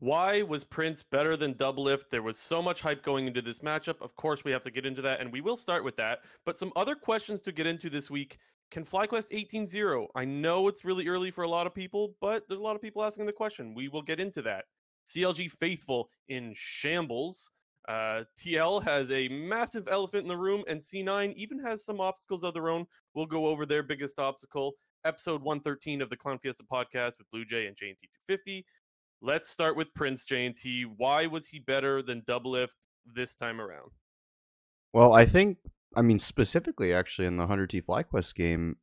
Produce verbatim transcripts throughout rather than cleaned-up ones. Why was Prince better than Doublelift? There was so much hype going into this matchup. Of course, we have to get into that, and we will start with that. But some other questions to get into this week. Can FlyQuest eighteen zero? I know it's really early for a lot of people, but there's a lot of people asking the question. We will get into that. C L G Faithful in shambles. Uh, T L has a massive elephant in the room, and C nine even has some obstacles of their own. We'll go over their biggest obstacle. Episode one thirteen of the Clown Fiesta podcast with Blue Jay and J N T two fifty. Let's start with Prince, J N T. Why was he better than Doublelift this time around? Well, I think, I mean, specifically, actually, in the one hundred T FlyQuest game,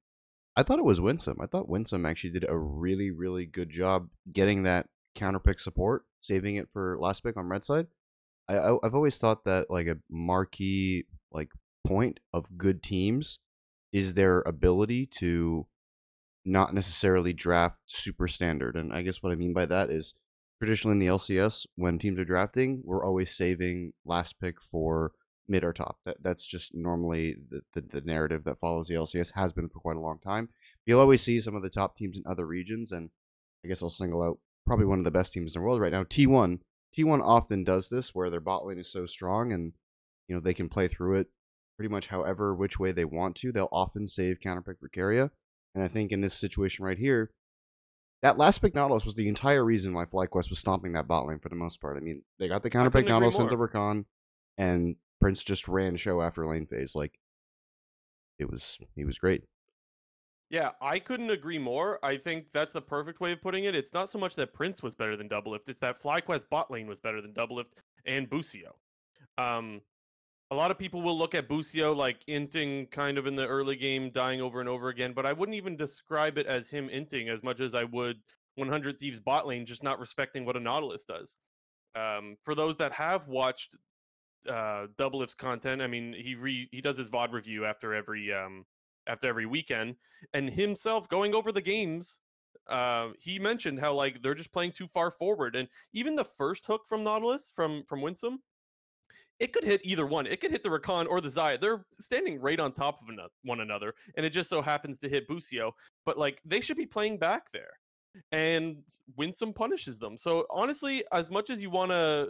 I thought it was Winsome. I thought Winsome actually did a really, really good job getting that counterpick support, saving it for last pick on red side. I, I, I've always thought that, like, a marquee, like, point of good teams is their ability to not necessarily draft super standard. And I guess what I mean by that is, traditionally in the L C S, when teams are drafting, we're always saving last pick for mid or top. That, that's just normally the, the, the narrative that follows the L C S, has been for quite a long time. You'll always see some of the top teams in other regions, and I guess I'll single out probably one of the best teams in the world right now, T one. T one often does this, where their bot lane is so strong, and you know they can play through it pretty much however which way they want to. They'll often save counterpick for Carrier. And I think in this situation right here, that last pick Nautilus was the entire reason why FlyQuest was stomping that bot lane for the most part. I mean, they got the counter pick Nautilus into Rakan, and Prince just ran show after lane phase. Like, it was, he was great. Yeah, I couldn't agree more. I think that's the perfect way of putting it. It's not so much that Prince was better than Doublelift, it's that FlyQuest bot lane was better than Doublelift and Busio. Um... A lot of people will look at Busio like inting kind of in the early game, dying over and over again, but I wouldn't even describe it as him inting as much as I would one hundred Thieves bot lane just not respecting what a Nautilus does. Um, for those that have watched uh, Doublelift's content, I mean, he re- he does his V O D review after every um, after every weekend, and himself going over the games, uh, he mentioned how like they're just playing too far forward, and even the first hook from Nautilus from from Winsome, it could hit either one. It could hit the Rakan or the Zaya. They're standing right on top of one another, and it just so happens to hit Busio. But, like, they should be playing back there, and Winsome punishes them. So, honestly, as much as you want to,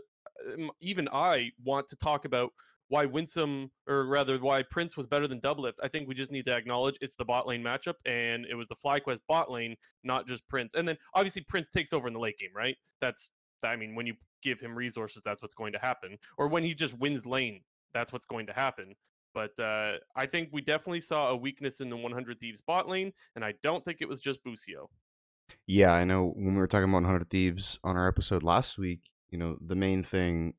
even I want to talk about why Winsome, or rather, why Prince was better than Doublelift, I think we just need to acknowledge it's the bot lane matchup, and it was the FlyQuest bot lane, not just Prince. And then, obviously, Prince takes over in the late game, right? That's, I mean, when you give him resources, that's what's going to happen. Or when he just wins lane, that's what's going to happen. But uh, I think we definitely saw a weakness in the one hundred Thieves bot lane, and I don't think it was just Busio. Yeah, I know when we were talking about one hundred Thieves on our episode last week, you know, the main thing,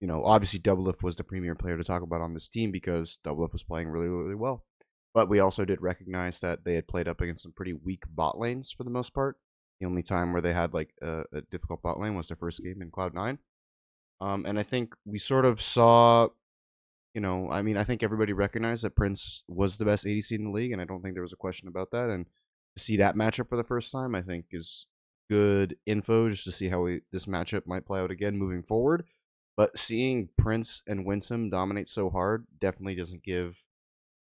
you know, obviously Doublelift was the premier player to talk about on this team because Doublelift was playing really, really well. But we also did recognize that they had played up against some pretty weak bot lanes for the most part. The only time where they had like a, a difficult bot lane was their first game in Cloud nine. Um, and I think we sort of saw, you know, I mean, I think everybody recognized that Prince was the best A D C in the league, and I don't think there was a question about that. And to see that matchup for the first time, I think is good info just to see how we, this matchup might play out again moving forward. But seeing Prince and Winsome dominate so hard definitely doesn't give,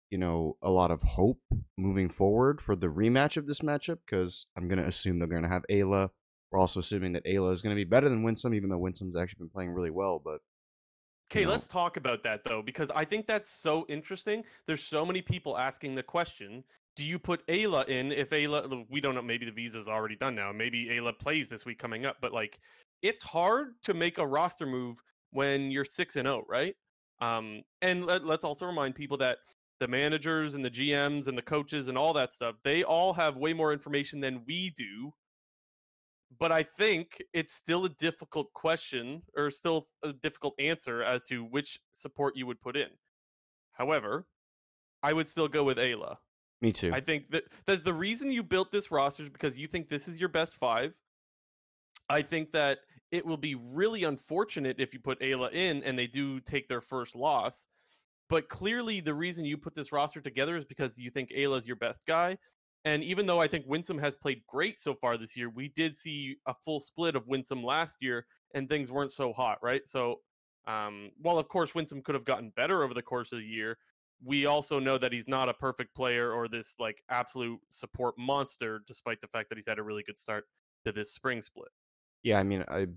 you know, a lot of hope moving forward for the rematch of this matchup, because I'm going to assume they're going to have Ayla. We're also assuming that Ayla is going to be better than Winsome, even though Winsome's actually been playing really well. But okay, know. Let's talk about that, though, because I think that's so interesting. There's so many people asking the question, do you put Ayla in if Ayla... We don't know. Maybe the visa's already done now. Maybe Ayla plays this week coming up. But, like, it's hard to make a roster move when you're six and oh, right? Um, and let, let's also remind people that the managers and the G Ms and the coaches and all that stuff, they all have way more information than we do. But I think it's still a difficult question, or still a difficult answer as to which support you would put in. However, I would still go with Ayla. Me too. I think that that's the reason you built this roster, is because you think this is your best five. I think that it will be really unfortunate if you put Ayla in and they do take their first loss. But clearly, the reason you put this roster together is because you think Ayla's your best guy. And even though I think Winsome has played great so far this year, we did see a full split of Winsome last year, and things weren't so hot, right? So, um, while, of course, Winsome could have gotten better over the course of the year, we also know that he's not a perfect player or this, like, absolute support monster, despite the fact that he's had a really good start to this spring split. Yeah, I mean, I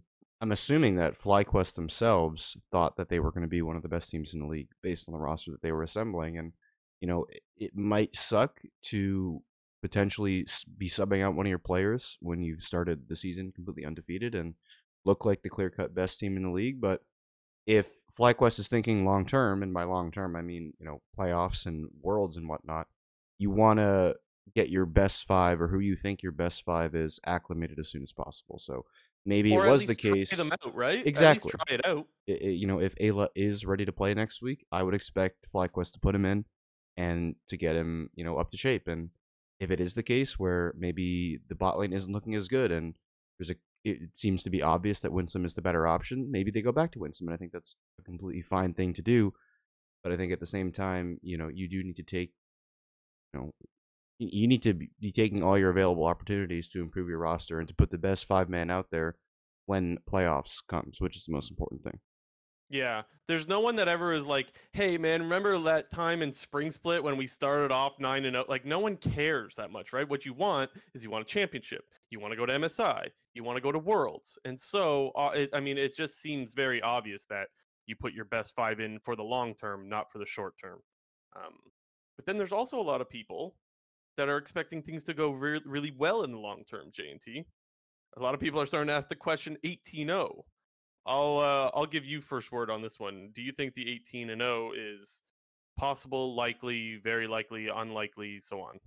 I'm assuming that FlyQuest themselves thought that they were going to be one of the best teams in the league based on the roster that they were assembling. And, you know, it, it might suck to potentially be subbing out one of your players when you've started the season completely undefeated and look like the clear-cut best team in the league. But if FlyQuest is thinking long-term, and by long-term I mean, you know, playoffs and worlds and whatnot, you want to get your best five or who you think your best five is acclimated as soon as possible. So maybe or it was the case. Try them out, right? Exactly. Try it out. It, it, you know, if Ayla is ready to play next week, I would expect FlyQuest to put him in and to get him, you know, up to shape. And if it is the case where maybe the bot lane isn't looking as good and there's a, it seems to be obvious that Winsome is the better option, maybe they go back to Winsome, and I think that's a completely fine thing to do. But I think at the same time, you know, you do need to take, you know, you need to be taking all your available opportunities to improve your roster and to put the best five man out there when playoffs comes, which is the most important thing. Yeah, there's no one that ever is like, hey, man, remember that time in Spring Split when we started off nine and oh? Like, no one cares that much, right? What you want is you want a championship. You want to go to M S I. You want to go to Worlds. And so, uh, it, I mean, it just seems very obvious that you put your best five in for the long term, not for the short term. Um, but then there's also a lot of people that are expecting things to go re- really well in the long term, J and T. A lot of people are starting to ask the question eighteen oh. I'll uh, I'll give you first word on this one. Do you think the eighteen and oh is possible, likely, very likely, unlikely, so on?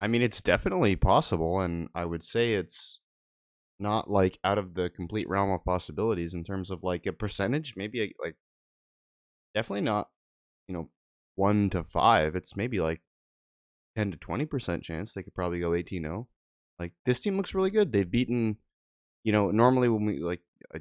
I mean, it's definitely possible, and I would say it's not like out of the complete realm of possibilities in terms of like a percentage. Maybe a, like definitely not, you know, one to five. It's maybe like ten to twenty percent chance they could probably go eighteen oh. Like this team looks really good. They've beaten, you know, normally when we like. I,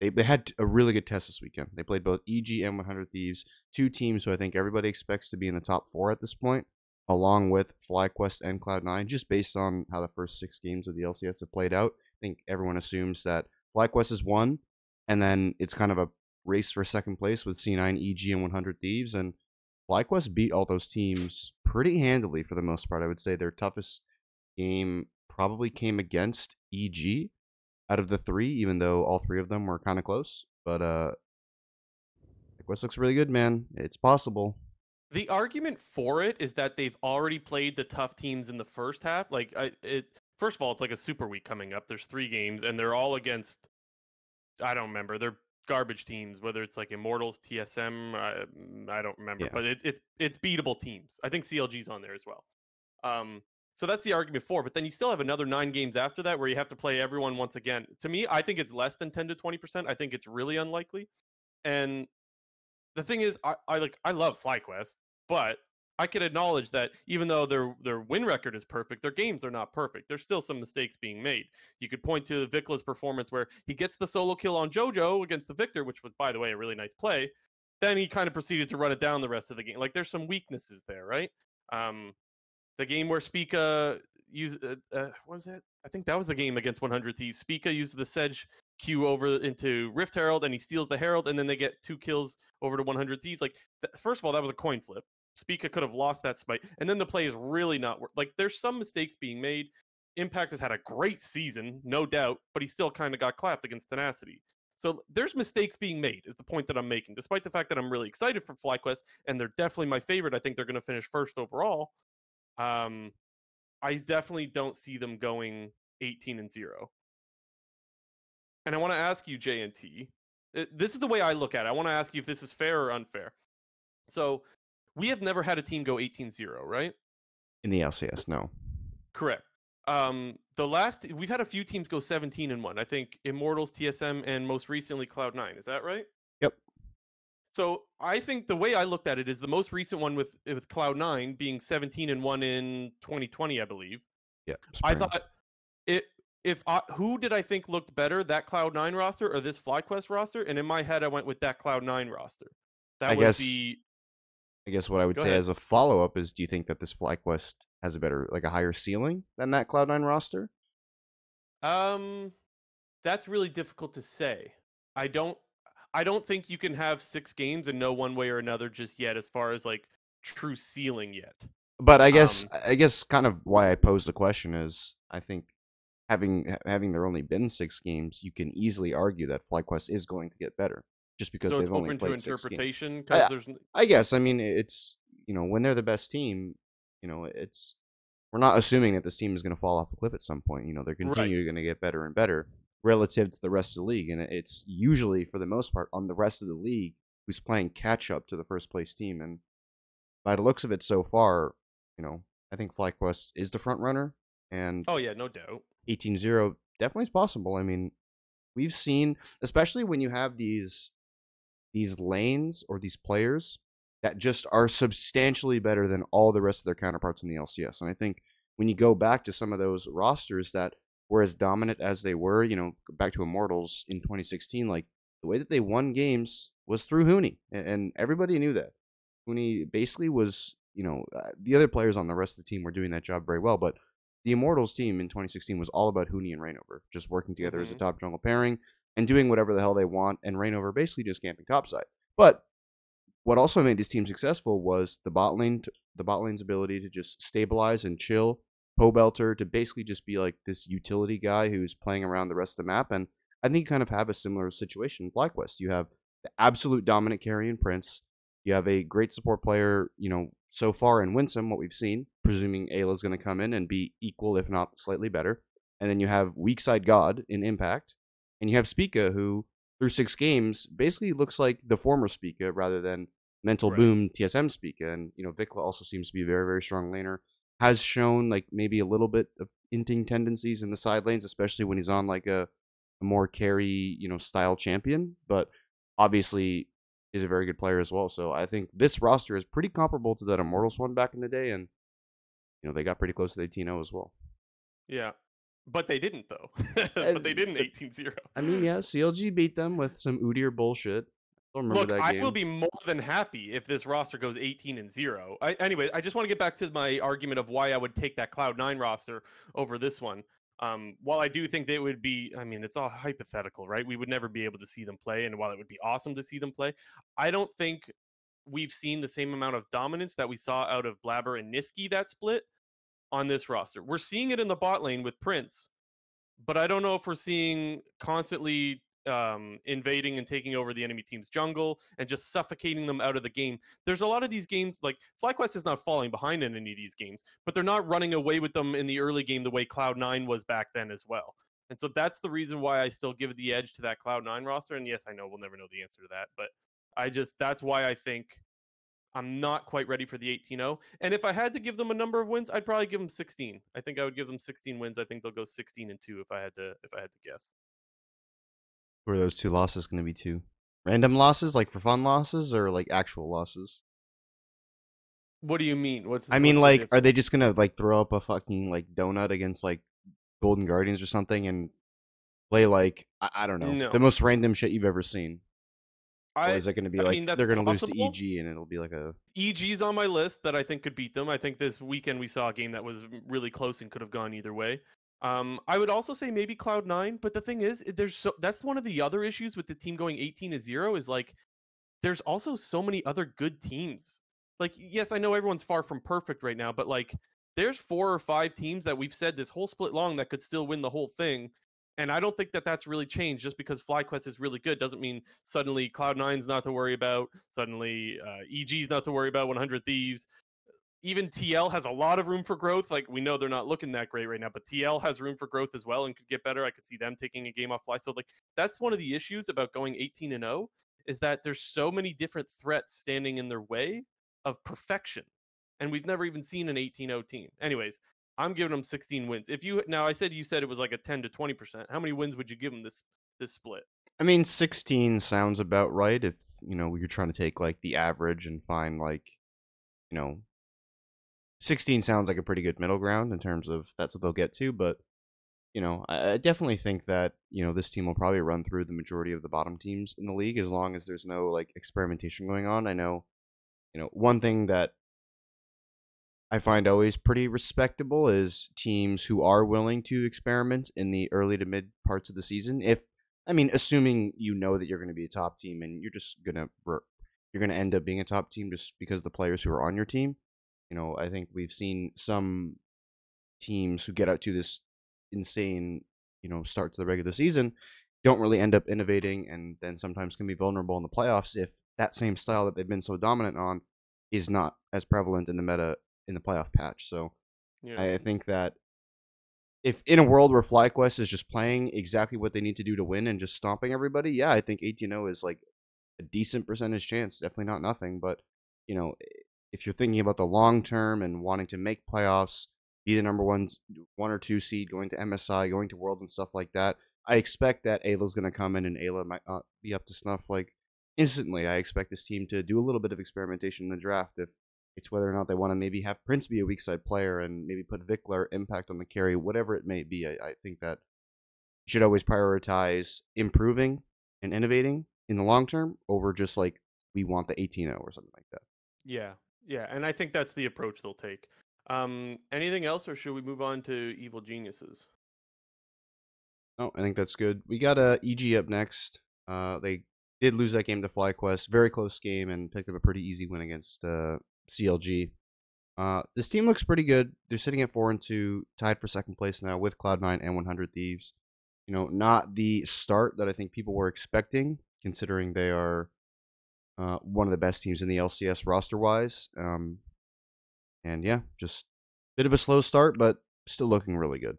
They they had a really good test this weekend. They played both E G and one hundred Thieves, two teams who I think everybody expects to be in the top four at this point, along with FlyQuest and Cloud nine, just based on how the first six games of the L C S have played out. I think everyone assumes that FlyQuest is one, and then it's kind of a race for second place with C nine, E G, and one hundred Thieves, and FlyQuest beat all those teams pretty handily for the most part. I would say their toughest game probably came against E G, out of the three, even though all three of them were kind of close. But uh, West looks really good, man. It's possible. The argument for it is that they've already played the tough teams in the first half. Like, I, it, first of all, it's like a super week coming up. There's three games, and they're all against, I don't remember, they're garbage teams, whether it's like Immortals, T S M, I, I don't remember. Yeah. But it's it, it's beatable teams. I think C L G's on there as well. Um So that's the argument for, but then you still have another nine games after that where you have to play everyone once again. To me, I think it's less than ten to twenty percent. I think it's really unlikely. And the thing is, I, I like I love FlyQuest, but I can acknowledge that even though their their win record is perfect, their games are not perfect. There's still some mistakes being made. You could point to Vikla's performance where he gets the solo kill on JoJo against the Victor, which was, by the way, a really nice play. Then he kind of proceeded to run it down the rest of the game. Like, there's some weaknesses there, right? Um... The game where Spica used, uh, uh, what was it? I think that was the game against one hundred Thieves. Spica used the Sedge Q over into Rift Herald, and he steals the Herald, and then they get two kills over to one hundred Thieves. Like, th- first of all, that was a coin flip. Spica could have lost that spike, and then the play is really not worth. Like, there's some mistakes being made. Impact has had a great season, no doubt, but he still kind of got clapped against Tenacity. So there's mistakes being made is the point that I'm making, despite the fact that I'm really excited for FlyQuest, and they're definitely my favorite. I think they're going to finish first overall. Um, I definitely don't see them going eighteen and zero. And I want to ask you, J and T, this is the way I look at it. I want to ask you if this is fair or unfair. So we have never had a team go eighteen zero, right? In the L C S, no. Correct. Um, the last, we've had a few teams go seventeen and one. I think Immortals, T S M, and most recently Cloud nine. Is that right? Yep. So I think the way I looked at it is the most recent one with with Cloud nine being seventeen and one in twenty twenty, I believe. Yeah. Spring. I thought it if I, who did I think looked better, that Cloud nine roster or this FlyQuest roster? And in my head, I went with that Cloud nine roster. That I was guess, the. I guess what I would Go say ahead. As a follow up is, do you think that this FlyQuest has a better, like a higher ceiling than that Cloud nine roster? Um, that's really difficult to say. I don't. I don't think you can have six games and know one way or another just yet as far as like true ceiling yet. But I guess um, I guess kind of why I pose the question is I think having having there only been six games, you can easily argue that FlyQuest is going to get better just because so they've only played six games. So it's open to interpretation? Cause I, there's... I guess. I mean, it's, you know, when they're the best team, you know, it's, we're not assuming that this team is going to fall off a cliff at some point. You know, they're continually right. going to get better and better relative to the rest of the league. And it's usually, for the most part, on the rest of the league who's playing catch-up to the first-place team. And by the looks of it so far, you know, I think FlyQuest is the front-runner. And oh, yeah, no doubt. eighteen zero definitely is possible. I mean, we've seen, especially when you have these these lanes or these players that just are substantially better than all the rest of their counterparts in the L C S. And I think when you go back to some of those rosters that were as dominant as they were, you know, back to Immortals in twenty sixteen, like, the way that they won games was through Huni, and everybody knew that. Huni basically was, you know, uh, the other players on the rest of the team were doing that job very well, but the Immortals team in twenty sixteen was all about Huni and Rainover, just working together mm-hmm. as a top jungle pairing and doing whatever the hell they want, and Rainover basically just camping topside. But what also made this team successful was the bot lane, t- the bot lane's ability to just stabilize and chill, Pobelter to basically just be like this utility guy who's playing around the rest of the map. And I think you kind of have a similar situation in FlyQuest. You have the absolute dominant carry in Prince. You have a great support player, you know, so far in Winsome, what we've seen, presuming Ayla's going to come in and be equal, if not slightly better. And then you have weak side God in Impact. And you have Spica, who, through six games, basically looks like the former Spica rather than mental right. boom T S M Spica. And, you know, Vikla also seems to be a very, very strong laner. Has shown, like, maybe a little bit of inting tendencies in the side lanes, especially when he's on, like, a more carry, you know, style champion, but obviously is a very good player as well. So I think this roster is pretty comparable to that Immortals one back in the day, and you know, they got pretty close to the eighteen oh as well. Yeah, but they didn't though. But they didn't eighteen zero. I mean, yeah, C L G beat them with some Udyr bullshit. I don't remember Look, that game. I will be more than happy if this roster goes eighteen and zero. I, anyway, I just want to get back to my argument of why I would take that Cloud nine roster over this one. Um, while I do think they would be, I mean, it's all hypothetical, right? We would never be able to see them play. And while it would be awesome to see them play, I don't think we've seen the same amount of dominance that we saw out of Blaber and Niski that split on this roster. We're seeing it in the bot lane with Prince, but I don't know if we're seeing constantly um, invading and taking over the enemy team's jungle and just suffocating them out of the game. There's a lot of these games, like, FlyQuest is not falling behind in any of these games, but they're not running away with them in the early game the way Cloud nine was back then as well. And so that's the reason why I still give the edge to that Cloud nine roster. And yes, I know we'll never know the answer to that, but I just, that's why I think I'm not quite ready for the eighteen oh. And if I had to give them a number of wins, I'd probably give them sixteen. I think I would give them sixteen wins. I think they'll go sixteen and two if I had to, if I had to guess. Were those two losses going to be two random losses, like for fun losses, or like actual losses? What do you mean? What's the, I mean, what's like, the are they just going to like throw up a fucking like donut against like Golden Guardians or something and play like, I, I don't know, no. the most random shit you've ever seen? I, or is it going to be I like mean, they're going to lose to E G and it'll be like a... E G's on my list that I think could beat them. I think this weekend we saw a game that was really close and could have gone either way. Um, I would also say maybe Cloud nine, but the thing is, there's so, that's one of the other issues with the team going eighteen to zero is like, there's also so many other good teams. Like, yes, I know everyone's far from perfect right now, but like, there's four or five teams that we've said this whole split long that could still win the whole thing. And I don't think that that's really changed. Just because FlyQuest is really good doesn't mean suddenly Cloud nine's not to worry about, suddenly uh, E G's not to worry about, one hundred Thieves. Even T L has a lot of room for growth. Like, we know they're not looking that great right now, but T L has room for growth as well and could get better. I could see them taking a game off Fly. So, like, that's one of the issues about going eighteen and oh is that there's so many different threats standing in their way of perfection. And we've never even seen an eighteen oh team. Anyways, I'm giving them sixteen wins. If you, now I said you said it was like a ten to twenty percent. How many wins would you give them this this split? I mean, sixteen sounds about right if, you know, you're trying to take like the average and find like, you know, sixteen sounds like a pretty good middle ground in terms of that's what they'll get to, but, you know, I definitely think that, you know, this team will probably run through the majority of the bottom teams in the league as long as there's no, like, experimentation going on. I know, you know, one thing that I find always pretty respectable is teams who are willing to experiment in the early to mid parts of the season. If, I mean, assuming you know that you're going to be a top team and you're just going to, you're going to end up being a top team just because the players who are on your team. You know, I think we've seen some teams who get out to this insane, you know, start to the regular season, don't really end up innovating, and then sometimes can be vulnerable in the playoffs if that same style that they've been so dominant on is not as prevalent in the meta in the playoff patch. So yeah. I think that if in a world where FlyQuest is just playing exactly what they need to do to win and just stomping everybody, yeah, I think eighteen oh is like a decent percentage chance. Definitely not nothing, but you know, if you're thinking about the long term and wanting to make playoffs, be the number one, one or two seed, going to M S I, going to Worlds and stuff like that, I expect that Ayla's going to come in and Ayla might not be up to snuff like instantly. I expect this team to do a little bit of experimentation in the draft if it's whether or not they want to maybe have Prince be a weak side player and maybe put Vikler Impact on the carry, whatever it may be. I, I think that you should always prioritize improving and innovating in the long term over just like we want the eighteen oh or something like that. Yeah, yeah, and I think that's the approach they'll take. Um, anything else, or should we move on to Evil Geniuses? Oh, I think that's good. We got uh, E G up next. Uh, they did lose that game to FlyQuest. Very close game and picked up a pretty easy win against uh, C L G. Uh, this team looks pretty good. They're sitting at four and two, tied for second place now with Cloud nine and one hundred Thieves. You know, not the start that I think people were expecting, considering they are uh, one of the best teams in the L C S roster-wise. Um, and yeah, just a bit of a slow start, but still looking really good.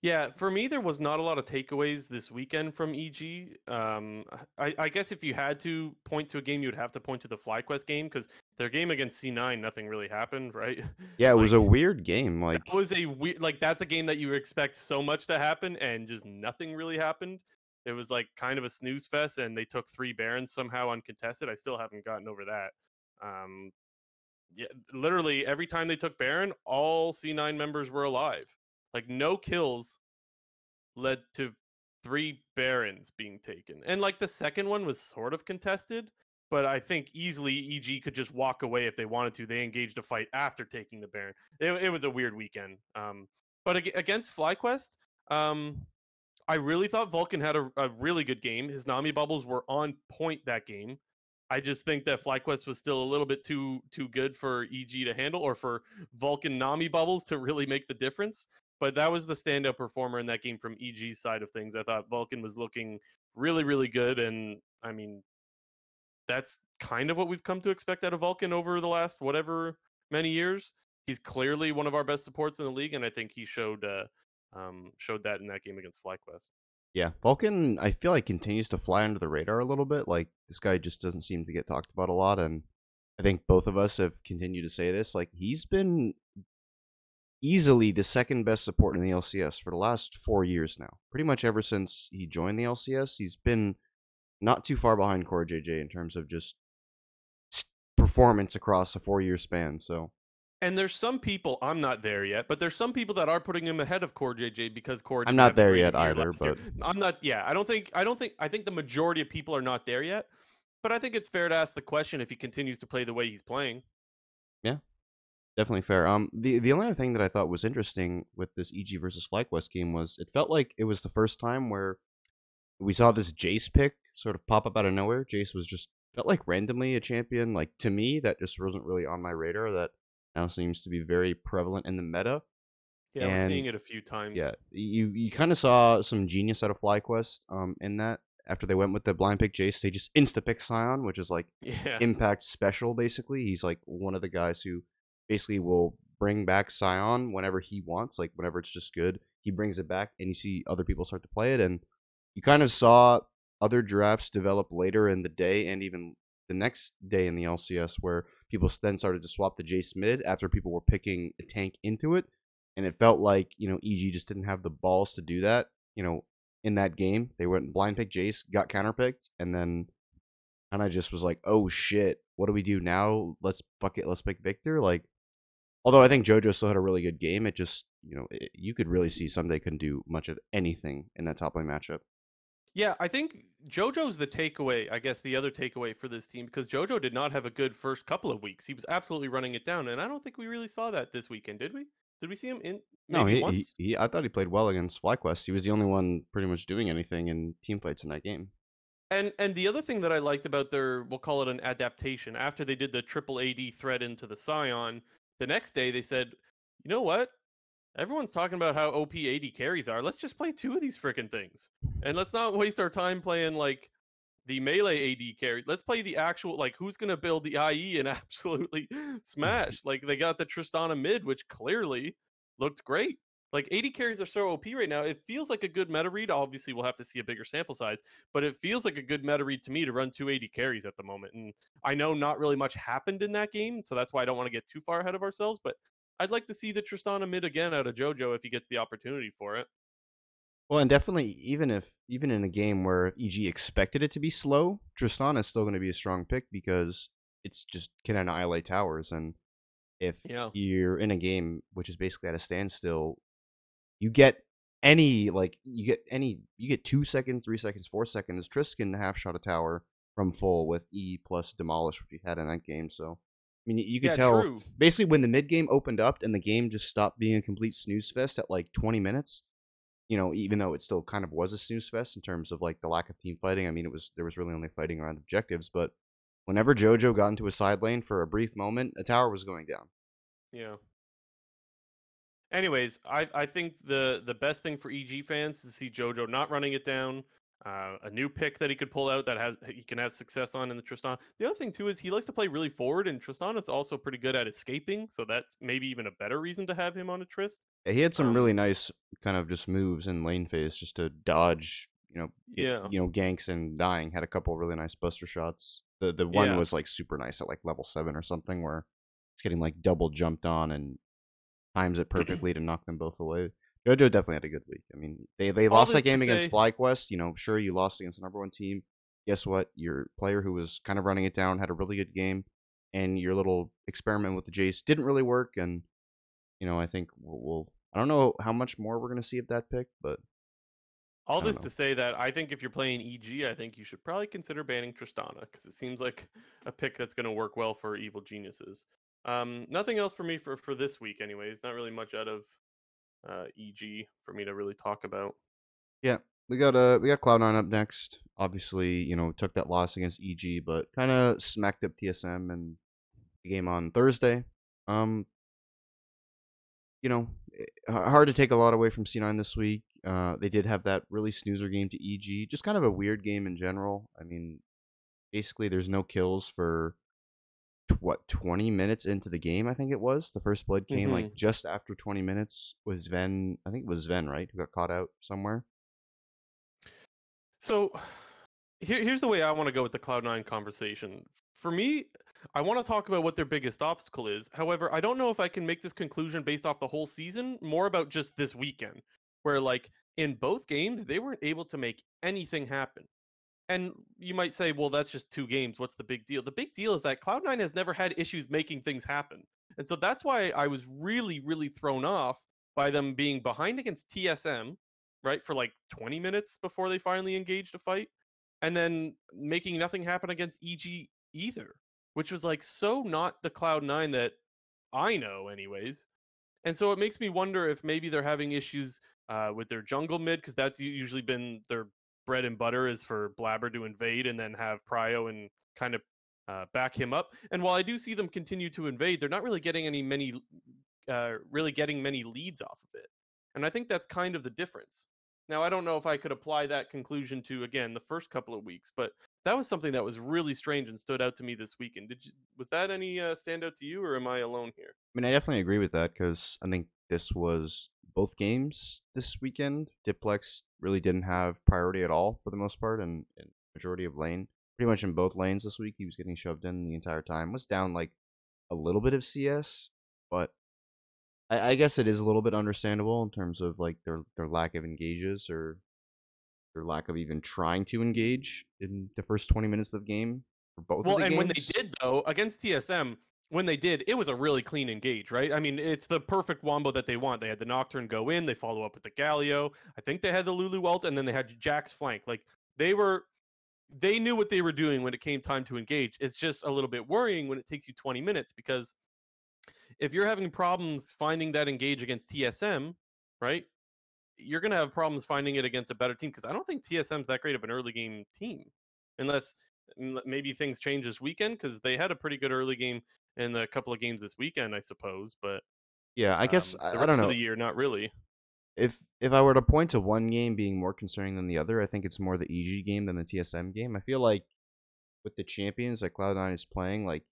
Yeah, for me, there was not a lot of takeaways this weekend from E G. Um, I, I guess if you had to point to a game, you would have to point to the FlyQuest game, because their game against C nine, nothing really happened, right? Yeah, it like, was a weird game. Like that was a weird, like that's a game that you expect so much to happen, and just nothing really happened. It was like kind of a snooze fest, and they took three Barons somehow uncontested. I still haven't gotten over that. Um, yeah, literally every time they took Baron, all C nine members were alive. Like, no kills led to three Barons being taken. And, like, the second one was sort of contested, but I think easily E G could just walk away if they wanted to. They engaged a fight after taking the Baron. It, it was a weird weekend. Um, but ag- against FlyQuest, um, I really thought Vulcan had a, a really good game. His Nami bubbles were on point that game. I just think that FlyQuest was still a little bit too too good for E G to handle, or for Vulcan Nami bubbles to really make the difference. But that was the standout performer in that game from E G's side of things. I thought Vulcan was looking really, really good. And, I mean, that's kind of what we've come to expect out of Vulcan over the last whatever many years. He's clearly one of our best supports in the league, and I think he showed uh, um, showed that in that game against FlyQuest. Yeah, Vulcan, I feel like, continues to fly under the radar a little bit. Like, this guy just doesn't seem to get talked about a lot. And I think both of us have continued to say this. Like, he's been easily the second best support in the L C S for the last four years now. Pretty much ever since he joined the L C S, he's been not too far behind Core J J in terms of just performance across a four-year span. So, and there's some people, I'm not there yet, but there's some people that are putting him ahead of Core J J because Core. I'm not there yet either, but I'm not. Yeah, I don't think. I don't think. I think the majority of people are not there yet. But I think it's fair to ask the question if he continues to play the way he's playing. Yeah. Definitely fair. Um, the, the only other thing that I thought was interesting with this E G versus FlyQuest game was it felt like it was the first time where we saw this Jace pick sort of pop up out of nowhere. Jace was just felt like randomly a champion. Like, to me, that just wasn't really on my radar. That now seems to be very prevalent in the meta. Yeah, and I'm seeing it a few times. Yeah, you you kind of saw some genius out of FlyQuest um, in that. After they went with the blind pick Jace, they just insta-picked Sion, which is like yeah. Impact special, basically. He's like one of the guys who basically will bring back Sion whenever he wants, like whenever it's just good, he brings it back, and you see other people start to play it. And you kind of saw other drafts develop later in the day and even the next day in the L C S where people then started to swap the Jace mid after people were picking a tank into it. And it felt like, you know, E G just didn't have the balls to do that, you know, in that game. They went and blind picked Jace, got counterpicked, and then kind of just was like, oh shit, what do we do now? Let's fuck it, let's pick Victor. Like, although I think JoJo still had a really good game, it just, you know, it, you could really see Sunday couldn't do much of anything in that top lane matchup. Yeah, I think JoJo's the takeaway, I guess the other takeaway for this team, because JoJo did not have a good first couple of weeks. He was absolutely running it down, and I don't think we really saw that this weekend, did we? Did we see him in? No, he, once? He, he, I thought he played well against FlyQuest. He was the only one pretty much doing anything in team fights in that game. And and the other thing that I liked about their, we'll call it an adaptation, after they did the triple A D threat into the Sion, the next day they said, you know what? Everyone's talking about how O P A D carries are. Let's just play two of these freaking things. And let's not waste our time playing, like, the melee A D carry. Let's play the actual, like, who's going to build the I E and absolutely smash. Like, they got the Tristana mid, which clearly looked great. Like, A D carries are so O P right now. It feels like a good meta read. Obviously, we'll have to see a bigger sample size, but it feels like a good meta read to me to run two A D carries at the moment. And I know not really much happened in that game, so that's why I don't want to get too far ahead of ourselves, but I'd like to see the Tristana mid again out of JoJo if he gets the opportunity for it. Well, and definitely, even if even in a game where E G expected it to be slow, Tristana is still going to be a strong pick because it's just can annihilate towers. And if yeah. you're in a game which is basically at a standstill, you get any like you get any you get two seconds, three seconds, four seconds. Trist can half shot a tower from full with E plus demolish, which we had in that game. So I mean, you could yeah, tell true. basically when the mid game opened up and the game just stopped being a complete snooze fest at like twenty minutes. You know, even though it still kind of was a snooze fest in terms of like the lack of team fighting. I mean, it was there was really only fighting around objectives, but whenever JoJo got into a side lane for a brief moment, a tower was going down. Yeah. Anyways, I I think the the best thing for E G fans is to see JoJo not running it down. Uh, a new pick that he could pull out that has he can have success on in the Tristana. The other thing, too, is he likes to play really forward, and Tristana's also pretty good at escaping, so that's maybe even a better reason to have him on a Trist. Yeah, he had some um, really nice kind of just moves in lane phase just to dodge, you know, yeah. you know, ganks and dying. Had a couple of really nice buster shots. The the one yeah. was, like, super nice at, like, level seven or something where it's getting, like, double jumped on and times it perfectly to knock them both away. JoJo definitely had a good week. I mean, they, they lost that game say... against FlyQuest. You know, sure, you lost against the number one team. Guess what? Your player who was kind of running it down had a really good game, and your little experiment with the Jace didn't really work. And, you know, I think we'll... we'll I don't know how much more we're going to see of that pick, but... All this know. to say that I think if you're playing E G, I think you should probably consider banning Tristana, because it seems like a pick that's going to work well for evil geniuses. Um, nothing else for me for, for this week, anyways. Not really much out of... Uh, E G for me to really talk about. Yeah, we got uh we got Cloud nine up next. Obviously, you know, took that loss against E G, but kind of smacked up T S M and the game on Thursday. Um, you know, it, hard to take a lot away from C nine this week. Uh, they did have that really snoozer game to E G. Just kind of a weird game in general. I mean, basically, there's no kills for what twenty minutes into the game. I think it was the first blood came mm-hmm. like just after twenty minutes. Was Ven, I think it was Ven, right, who got caught out somewhere. So here, here's the way I want to go with the Cloud nine conversation. For me, I want to talk about what their biggest obstacle is. However, I don't know if I can make this conclusion based off the whole season, more about just this weekend, where like in both games they weren't able to make anything happen. And you might say, well, that's just two games. What's the big deal? The big deal is that Cloud nine has never had issues making things happen. And so that's why I was really, really thrown off by them being behind against T S M, right, for like twenty minutes before they finally engaged a fight, and then making nothing happen against E G either, which was like so not the Cloud nine that I know anyways. And so it makes me wonder if maybe they're having issues uh, with their jungle mid, because that's usually been their bread and butter, is for Blaber to invade and then have Prio and kind of uh, back him up. And while I do see them continue to invade, they're not really getting any many, uh, really getting many leads off of it. And I think that's kind of the difference. Now, I don't know if I could apply that conclusion to, again, the first couple of weeks, but that was something that was really strange and stood out to me this weekend. Did you, was that any uh, standout to you, or am I alone here? I mean, I definitely agree with that, because I think this was both games this weekend. Diplex really didn't have priority at all for the most part, and, and majority of lane, pretty much in both lanes this week, he was getting shoved in the entire time. Was down like a little bit of C S, but I, I guess it is a little bit understandable in terms of like their their lack of engages, or their lack of even trying to engage in the first twenty minutes of the game. For both well, of the and games. When they did though against T S M. When they did, it was a really clean engage, right? I mean, it's the perfect wombo that they want. They had the Nocturne go in, they follow up with the Galio. I think they had the Lulu ult, and then they had Jax flank. Like, they were, they knew what they were doing when it came time to engage. It's just a little bit worrying when it takes you twenty minutes, because if you're having problems finding that engage against T S M, right, you're going to have problems finding it against a better team, because I don't think T S M's that great of an early game team, unless maybe things change this weekend, because they had a pretty good early game in the couple of games this weekend, I suppose. But Yeah, I guess um, I, the rest I don't know. Of the year, not really. If if I were to point to one game being more concerning than the other, I think it's more the E G game than the T S M game. I feel like with the champions that Cloud nine is playing, like,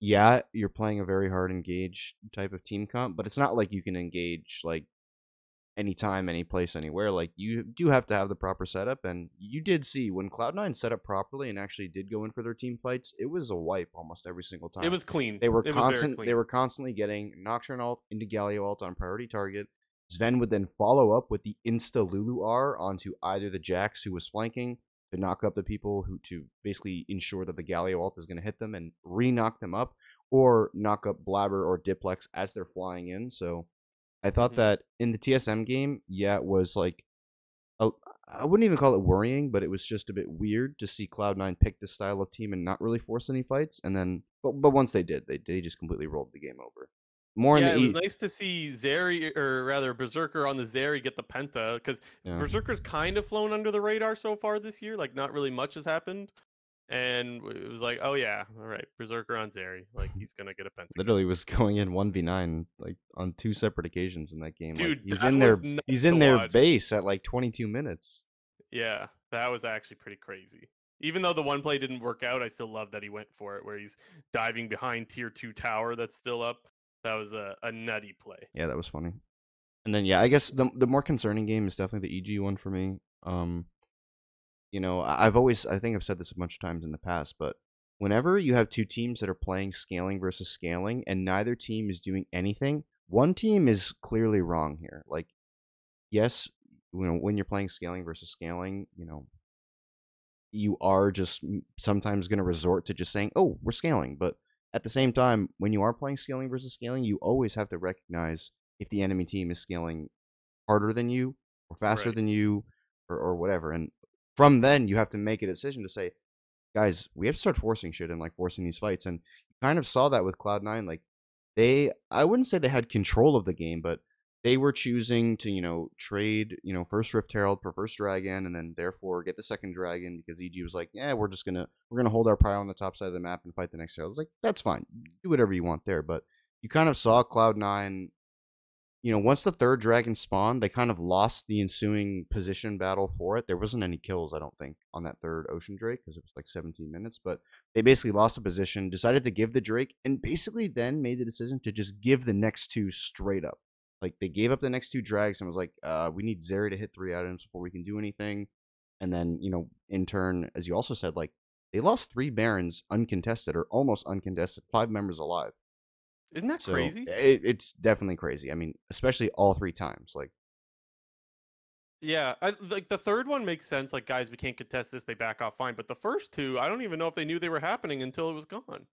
yeah, you're playing a very hard engage type of team comp, but it's not like you can engage like anytime, any place, anywhere. Like, you do have to have the proper setup, and you did see when Cloud nine set up properly and actually did go in for their team fights, it was a wipe almost every single time. It was clean. They were it constant. They were constantly getting Nocturne ult into Galio ult on priority target. Sven would then follow up with the insta Lulu R onto either the Jax who was flanking to knock up the people who to basically ensure that the Galio ult is going to hit them and re-knock them up, or knock up Blaber or Diplex as they're flying in. So I thought mm-hmm. that in the T S M game, yeah, it was like, a, I wouldn't even call it worrying, but it was just a bit weird to see Cloud nine pick this style of team and not really force any fights. And then, but, but once they did, they, they just completely rolled the game over. More yeah, in the it was e- nice to see Zeri, or rather Berserker on the Zeri, get the Penta, because yeah. Berserker's kind of flown under the radar so far this year. Like, not really much has happened. And it was like, oh yeah, all right, Berserker on Zeri. Like, he's going to get a Penta. Literally was going in one v nine, like, on two separate occasions in that game. Dude, like, he's that in was their, He's in their watch. base at, like, twenty-two minutes. Yeah, that was actually pretty crazy. Even though the one play didn't work out, I still love that he went for it, where he's diving behind tier two tower that's still up. That was a, a nutty play. Yeah, that was funny. And then, yeah, I guess the the more concerning game is definitely the E G one for me. Um, you know, I've always, I think I've said this a bunch of times in the past, but whenever you have two teams that are playing scaling versus scaling and neither team is doing anything, one team is clearly wrong here. Like, yes, you know, when you're playing scaling versus scaling, you know, you are just sometimes going to resort to just saying, oh, we're scaling, but at the same time, when you are playing scaling versus scaling, you always have to recognize if the enemy team is scaling harder than you or faster right. than you or, or whatever. And from then, you have to make a decision to say, guys, we have to start forcing shit and like forcing these fights. And you kind of saw that with Cloud nine. Like, they, I wouldn't say they had control of the game, but they were choosing to, you know, trade, you know, first Rift Herald for first Dragon, and then therefore get the second Dragon because E G was like, yeah, we're just gonna we're gonna hold our pile on the top side of the map and fight the next Herald. It's like, that's fine, do whatever you want there. But you kind of saw Cloud nine, you know, once the third Dragon spawned, they kind of lost the ensuing position battle for it. There wasn't any kills, I don't think, on that third Ocean Drake because it was like seventeen minutes. But they basically lost the position, decided to give the Drake, and basically then made the decision to just give the next two straight up. Like, they gave up the next two drags and was like, uh, we need Zeri to hit three items before we can do anything. And then, you know, in turn, as you also said, like, they lost three Barons uncontested or almost uncontested, five members alive. Isn't that so crazy? It, it's definitely crazy. I mean, especially all three times. Like, yeah, I, like the third one makes sense. Like, guys, we can't contest this. They back off fine. But the first two, I don't even know if they knew they were happening until it was gone.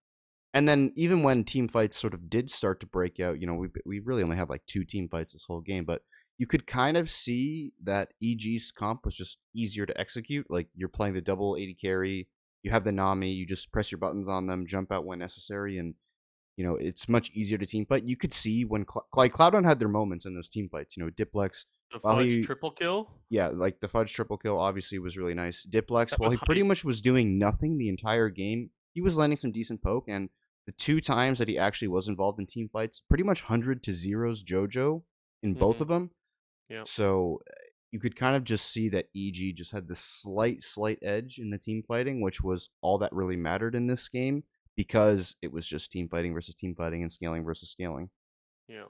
And then even when team fights sort of did start to break out, you know, we we really only had like two team fights this whole game, but you could kind of see that E G's comp was just easier to execute. Like, you're playing the double A D carry, you have the Nami, you just press your buttons on them, jump out when necessary, and, you know, it's much easier to team fight. You could see when Cl- like Cloud nine had their moments in those team fights, you know, Diplex. The Fudge he, triple kill? Yeah, like the Fudge triple kill obviously was really nice. Diplex, that while he hype. pretty much was doing nothing the entire game, he was landing some decent poke, and the two times that he actually was involved in team fights, pretty much one hundred to zeros JoJo in mm-hmm. both of them. Yeah. So you could kind of just see that E G just had this slight, slight edge in the team fighting, which was all that really mattered in this game because it was just team fighting versus team fighting and scaling versus scaling. Yeah.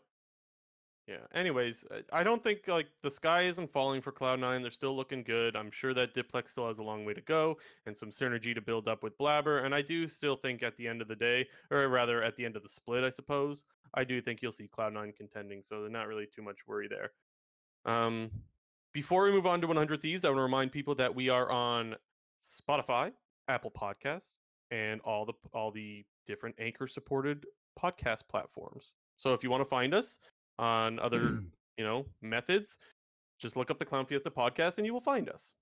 Yeah. Anyways, I don't think like the sky isn't falling for Cloud nine. They're still looking good. I'm sure that Diplex still has a long way to go and some synergy to build up with Blaber. And I do still think at the end of the day, or rather at the end of the split, I suppose, I do think you'll see Cloud nine contending. So there's not really too much worry there. Um, before we move on to one hundred Thieves, I want to remind people that we are on Spotify, Apple Podcasts, and all the all the different Anchor-supported podcast platforms. So if you want to find us on other, you know, methods, just look up the Clown Fiesta podcast and you will find us.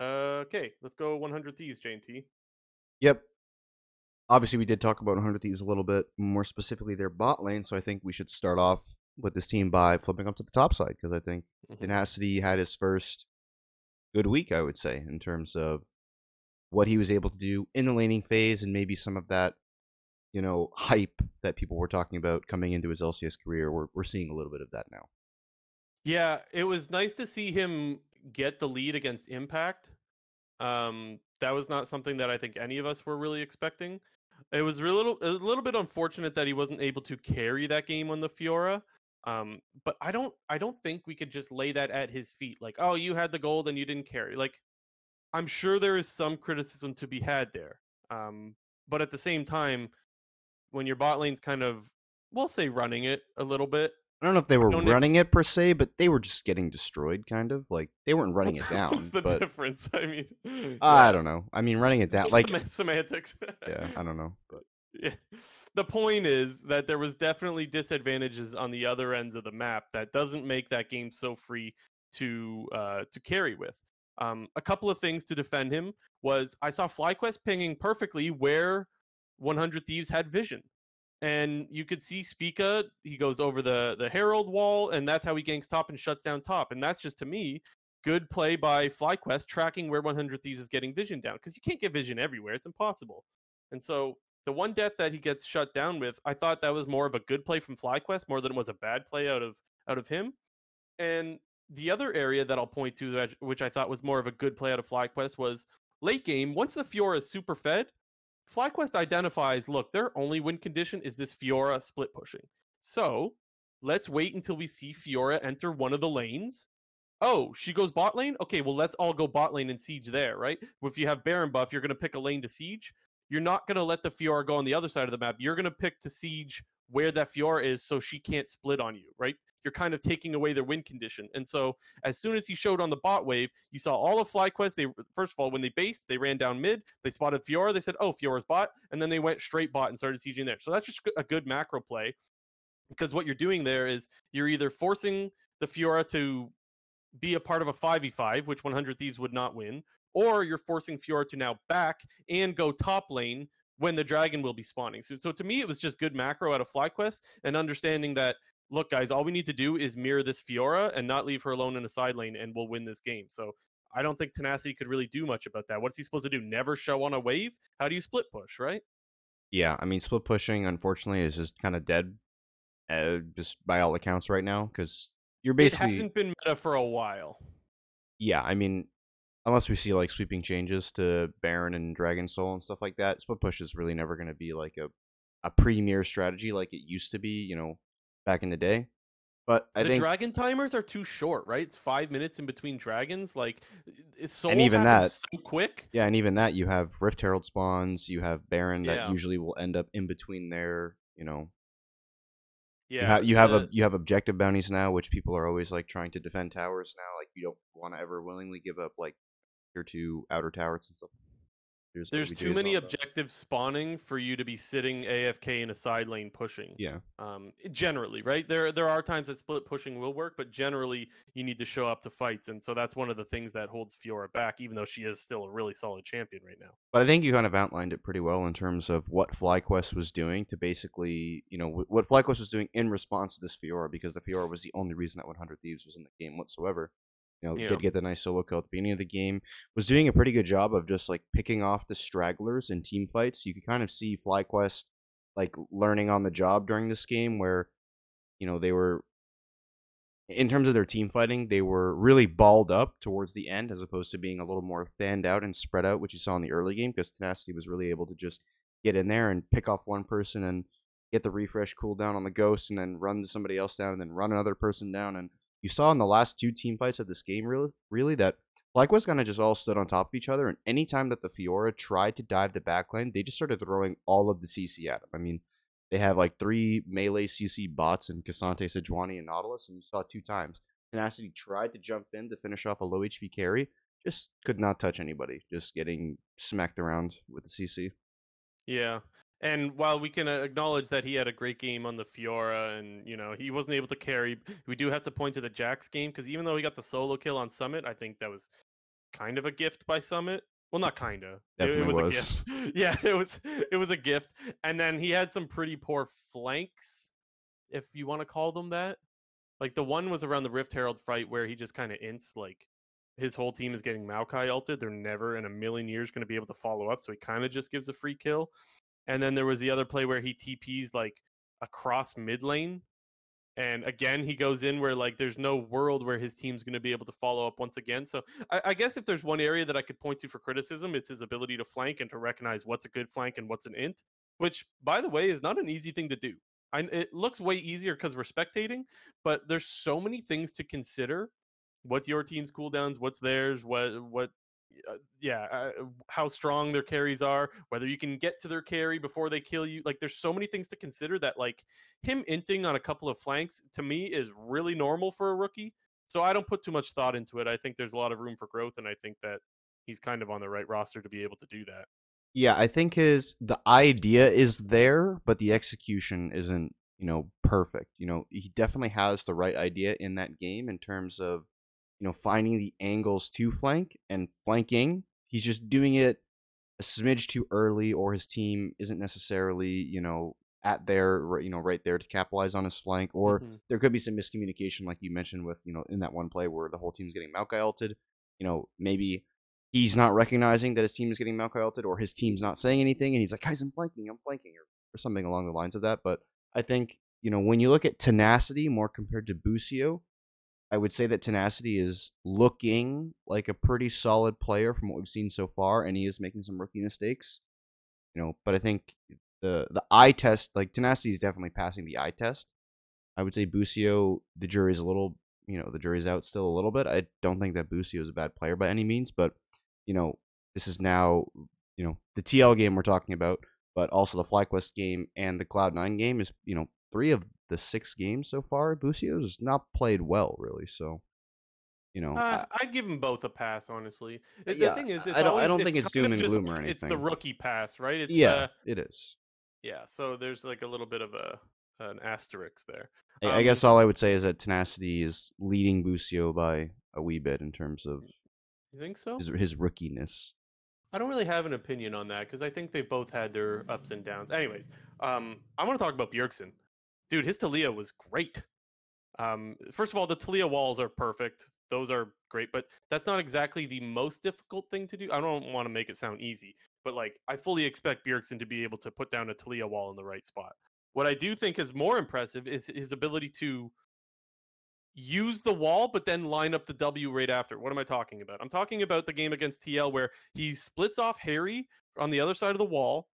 Uh, okay, let's go one hundred Thieves, J and T. Yep. Obviously, we did talk about one hundred Thieves a little bit, more specifically their bot lane, so I think we should start off with this team by flipping up to the top side, because I think mm-hmm. Tenacity had his first good week, I would say, in terms of what he was able to do in the laning phase and maybe some of that, you know, hype that people were talking about coming into his L C S career, we're we're seeing a little bit of that now. Yeah, it was nice to see him get the lead against Impact. Um, that was not something that I think any of us were really expecting. It was a little, a little bit unfortunate that he wasn't able to carry that game on the Fiora. Um, but I don't, I don't think we could just lay that at his feet. Like, oh, you had the gold and you didn't carry. Like, I'm sure there is some criticism to be had there. Um, but at the same time, when your bot lane's kind of, we'll say running it a little bit. I don't know if they were running ex- it per se, but they were just getting destroyed, kind of. Like, they weren't running it down. What's the but, difference? I mean, yeah. I don't know. I mean, running it down, like Sem- semantics. Yeah, I don't know. But yeah. The point is that there was definitely disadvantages on the other ends of the map that doesn't make that game so free to uh, to carry with. Um, a couple of things to defend him was I saw FlyQuest pinging perfectly where one hundred Thieves had vision. And you could see Spica, he goes over the, the Herald wall, and that's how he ganks top and shuts down top. And that's just, to me, good play by FlyQuest tracking where one hundred Thieves is getting vision down. Because you can't get vision everywhere. It's impossible. And so the one death that he gets shut down with, I thought that was more of a good play from FlyQuest more than it was a bad play out of out of him. And the other area that I'll point to, which I thought was more of a good play out of FlyQuest, was late game, once the Fiora is super fed, FlyQuest identifies, look, their only win condition is this Fiora split pushing. So let's wait until we see Fiora enter one of the lanes. Oh, she goes bot lane? Okay, well, let's all go bot lane and siege there, right? If you have Baron buff, you're going to pick a lane to siege. You're not going to let the Fiora go on the other side of the map. You're going to pick to siege where that Fiora is so she can't split on you, right? You're kind of taking away their win condition. And so as soon as he showed on the bot wave, you saw all of FlyQuest. They, first of all, when they based, they ran down mid. They spotted Fiora. They said, oh, Fiora's bot. And then they went straight bot and started sieging there. So that's just a good macro play because what you're doing there is you're either forcing the Fiora to be a part of a five v five, which one hundred Thieves would not win, or you're forcing Fiora to now back and go top lane when the dragon will be spawning. So, so to me, it was just good macro out of FlyQuest and understanding that, look, guys, all we need to do is mirror this Fiora and not leave her alone in a side lane, and we'll win this game. So I don't think Tenacity could really do much about that. What's he supposed to do? Never show on a wave? How do you split push, right? Yeah, I mean, split pushing, unfortunately, is just kind of dead, uh, just by all accounts right now, because you're basically... It hasn't been meta for a while. Yeah, I mean, unless we see, like, sweeping changes to Baron and Dragon Soul and stuff like that, split push is really never going to be, like, a, a premier strategy like it used to be, you know, back in the day. But I the think the dragon timers are too short, right? It's five minutes in between dragons. Like, is Soul and even that so quick? Yeah, and even that, you have Rift Herald spawns, you have Baron that yeah. usually will end up in between their, you know. Yeah, you have you have, the... a, you have objective bounties now, which people are always like trying to defend towers now. Like, you don't want to ever willingly give up like tier two outer towers and stuff. There's, There's too many objectives spawning for you to be sitting A F K in a side lane pushing. Yeah. Um. Generally, right? There there are times that split pushing will work, but generally you need to show up to fights. And so that's one of the things that holds Fiora back, even though she is still a really solid champion right now. But I think you kind of outlined it pretty well in terms of what FlyQuest was doing to basically, you know, what FlyQuest was doing in response to this Fiora, because the Fiora was the only reason that one hundred Thieves was in the game whatsoever. You know, yeah. Did get the nice solo kill at the beginning of the game. Was doing a pretty good job of just like picking off the stragglers in team fights. You could kind of see FlyQuest like learning on the job during this game, where, you know, they were, in terms of their team fighting, they were really balled up towards the end as opposed to being a little more fanned out and spread out, which you saw in the early game, because Tenacity was really able to just get in there and pick off one person and get the refresh cooldown on the ghost and then run somebody else down and then run another person down. And you saw in the last two team fights of this game, really, really that FlyQuest kind of just all stood on top of each other, and any time that the Fiora tried to dive the back lane, they just started throwing all of the C C at him. I mean, they have like three melee C C bots in Cassante, Sejuani, and Nautilus, and you saw two times Tenacity tried to jump in to finish off a low H P carry, just could not touch anybody, just getting smacked around with the C C. Yeah. And while we can acknowledge that he had a great game on the Fiora and, you know, he wasn't able to carry, we do have to point to the Jax game, because even though he got the solo kill on Summit, I think that was kind of a gift by Summit. Well, not kind of. It, it was, was a gift. Yeah, it was it was a gift. And then he had some pretty poor flanks, if you want to call them that. Like, the one was around the Rift Herald fight where he just kind of ints, like, his whole team is getting Maokai ulted. They're never in a million years going to be able to follow up, so he kind of just gives a free kill. And then there was the other play where he T Ps like across mid lane. And again, he goes in where like there's no world where his team's going to be able to follow up once again. So I, I guess if there's one area that I could point to for criticism, it's his ability to flank and to recognize what's a good flank and what's an int, which, by the way, is not an easy thing to do. I, it looks way easier because we're spectating, but there's so many things to consider. What's your team's cooldowns? What's theirs? What, what, uh, yeah, uh, how strong their carries are, whether you can get to their carry before they kill you. Like, there's so many things to consider that, like, him inting on a couple of flanks, to me, is really normal for a rookie. So I don't put too much thought into it. I think there's a lot of room for growth, and I think that he's kind of on the right roster to be able to do that. Yeah, I think his the idea is there, but the execution isn't, you know, perfect. You know, he definitely has the right idea in that game in terms of, you know, finding the angles to flank and flanking. He's just doing it a smidge too early, or his team isn't necessarily, you know, at their, you know, right there to capitalize on his flank. Or mm-hmm. there could be some miscommunication, like you mentioned with, you know, in that one play where the whole team's getting Maokai ulted. You know, maybe he's not recognizing that his team is getting Maokai ulted, or his team's not saying anything, and he's like, guys, I'm flanking, I'm flanking, or, or something along the lines of that. But I think, you know, when you look at Tenacity more compared to Busio, I would say that Tenacity is looking like a pretty solid player from what we've seen so far, and he is making some rookie mistakes, you know. But I think the the eye test, like Tenacity is definitely passing the eye test. I would say Busio, the jury's a little, you know, the jury's out still a little bit. I don't think that Busio is a bad player by any means, but you know, this is now, you know, the T L game we're talking about, but also the FlyQuest game and the Cloud nine game is, you know, three of the six games so far, Busio's not played well, really. So, you know, uh, I'd give them both a pass, honestly. The yeah, thing is, it's I don't, always, I don't it's think it's doom and just, gloom or anything. It's the rookie pass, right? It's, yeah, uh, it is. Yeah, so there's like a little bit of a an asterisk there. Um, I guess all I would say is that Tenacity is leading Busio by a wee bit in terms of. You think so? His, his rookiness. I don't really have an opinion on that because I think they both had their ups and downs. Anyways, um, I want to talk about Bjergsen. Dude, his Taliyah was great. Um, first of all, the Taliyah walls are perfect. Those are great, but that's not exactly the most difficult thing to do. I don't want to make it sound easy, but like I fully expect Bjergsen to be able to put down a Taliyah wall in the right spot. What I do think is more impressive is his ability to use the wall, but then line up the W right after. What am I talking about? I'm talking about the game against T L where he splits off Harry on the other side of the wall.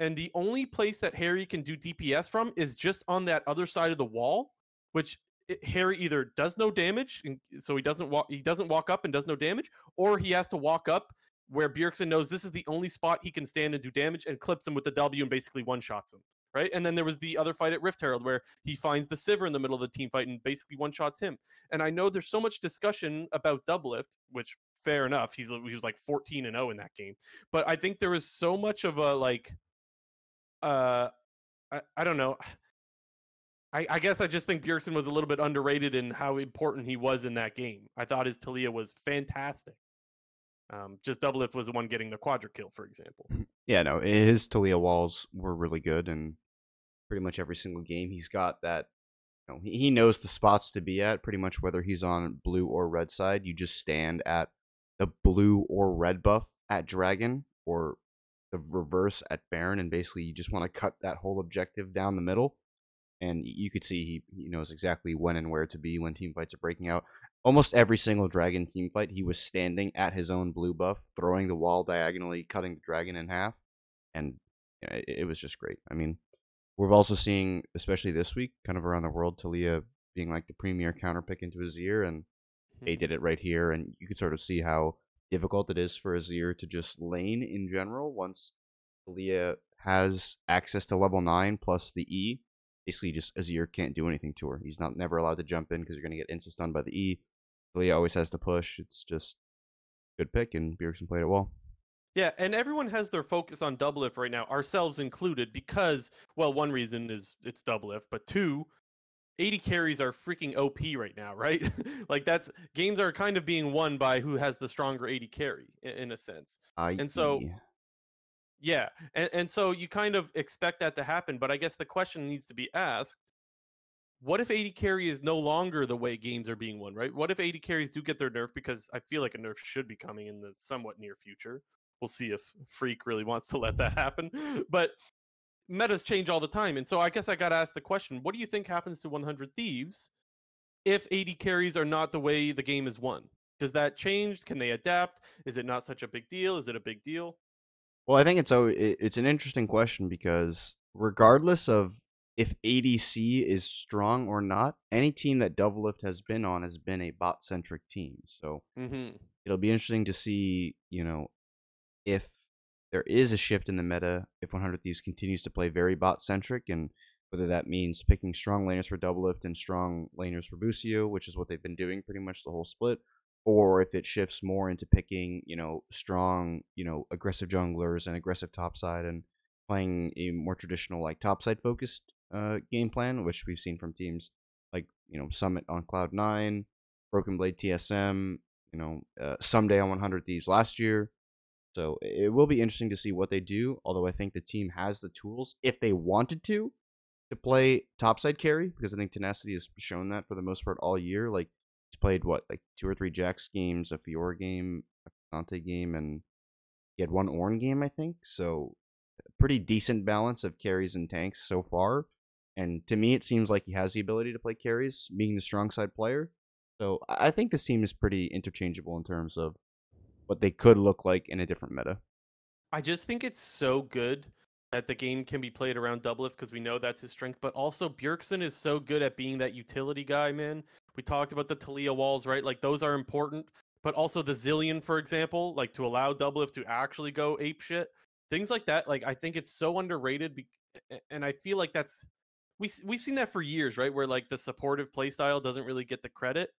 And the only place that Harry can do D P S from is just on that other side of the wall, which it, Harry either does no damage, and so he doesn't walk, he doesn't walk up and does no damage, or he has to walk up where Bjergsen knows this is the only spot he can stand and do damage, and clips him with the W and basically one-shots him, right? And then there was the other fight at Rift Herald where he finds the Sivir in the middle of the team fight and basically one-shots him. And I know there's so much discussion about Doublelift, which fair enough, he's he was like fourteen and oh in that game, but I think there was so much of a like. Uh, I, I don't know. I, I guess I just think Bjergsen was a little bit underrated in how important he was in that game. I thought his Taliyah was fantastic. Um, just Doublelift was the one getting the quadra kill, for example. Yeah, no, his Taliyah walls were really good, and pretty much every single game he's got that. You know, he knows the spots to be at. Pretty much whether he's on blue or red side, you just stand at the blue or red buff at Dragon or. Of reverse at Baron, and basically you just want to cut that whole objective down the middle, and you could see he, he knows exactly when and where to be when team fights are breaking out. Almost every single Dragon team fight, he was standing at his own blue buff, throwing the wall diagonally, cutting the Dragon in half, and you know, it, it was just great. I mean, we're also seeing, especially this week, kind of around the world, Taliyah being like the premier counter pick into Azir, and they did it right here, and you could sort of see how difficult it is for Azir to just lane in general once Taliyah has access to level nine plus the E. Basically, just Azir can't do anything to her. He's not never allowed to jump in because you're going to get insta-stunned by the E. Taliyah always has to push. It's just a good pick, and Bjergsen played it well. Yeah, and everyone has their focus on Doublelift right now, ourselves included, because, well, one reason is it's Doublelift, but two, eighty carries are freaking O P right now, right? Like that's games are kind of being won by who has the stronger eighty carry in, in a sense. I and so, yeah, and, and so you kind of expect that to happen. But I guess the question needs to be asked: what if eighty carry is no longer the way games are being won, right? What if eighty carries do get their nerf? Because I feel like a nerf should be coming in the somewhat near future. We'll see if Freak really wants to let that happen, but. metas change all the time. And so I guess I got to ask the question, what do you think happens to one hundred Thieves if A D carries are not the way the game is won? Does that change? Can they adapt? Is it not such a big deal? Is it a big deal? Well, I think it's a, it's an interesting question because regardless of if A D C is strong or not, any team that Doublelift has been on has been a bot-centric team. So mm-hmm. it'll be interesting to see, you know, if there is a shift in the meta, if one hundred Thieves continues to play very bot-centric, and whether that means picking strong laners for Doublelift and strong laners for Busio, which is what they've been doing pretty much the whole split, or if it shifts more into picking, you know, strong, you know, aggressive junglers and aggressive topside and playing a more traditional, like, topside-focused uh, game plan, which we've seen from teams like, you know, Summit on Cloud nine, Broken Blade T S M, you know, uh, Someday on one hundred Thieves last year. So it will be interesting to see what they do, although I think the team has the tools, if they wanted to, to play topside carry, because I think Tenacity has shown that for the most part all year. Like, played what, like two or three Jax games, a Fiora game, a Dante game, and he had one Ornn game, I think. So a pretty decent balance of carries and tanks so far. And to me, it seems like he has the ability to play carries, being the strong side player. So I think this team is pretty interchangeable in terms of what they could look like in a different meta. I just think it's so good that the game can be played around Doublelift because we know that's his strength, but also Bjergsen is so good at being that utility guy, man. We talked about the Taliyah walls, right? Like, those are important, but also the Zillion, for example, like, to allow Doublelift to actually go apeshit. Things like that, like, I think it's so underrated, be and I feel like that's... We, we've seen that for years, right? Where, like, the supportive playstyle doesn't really get the credit,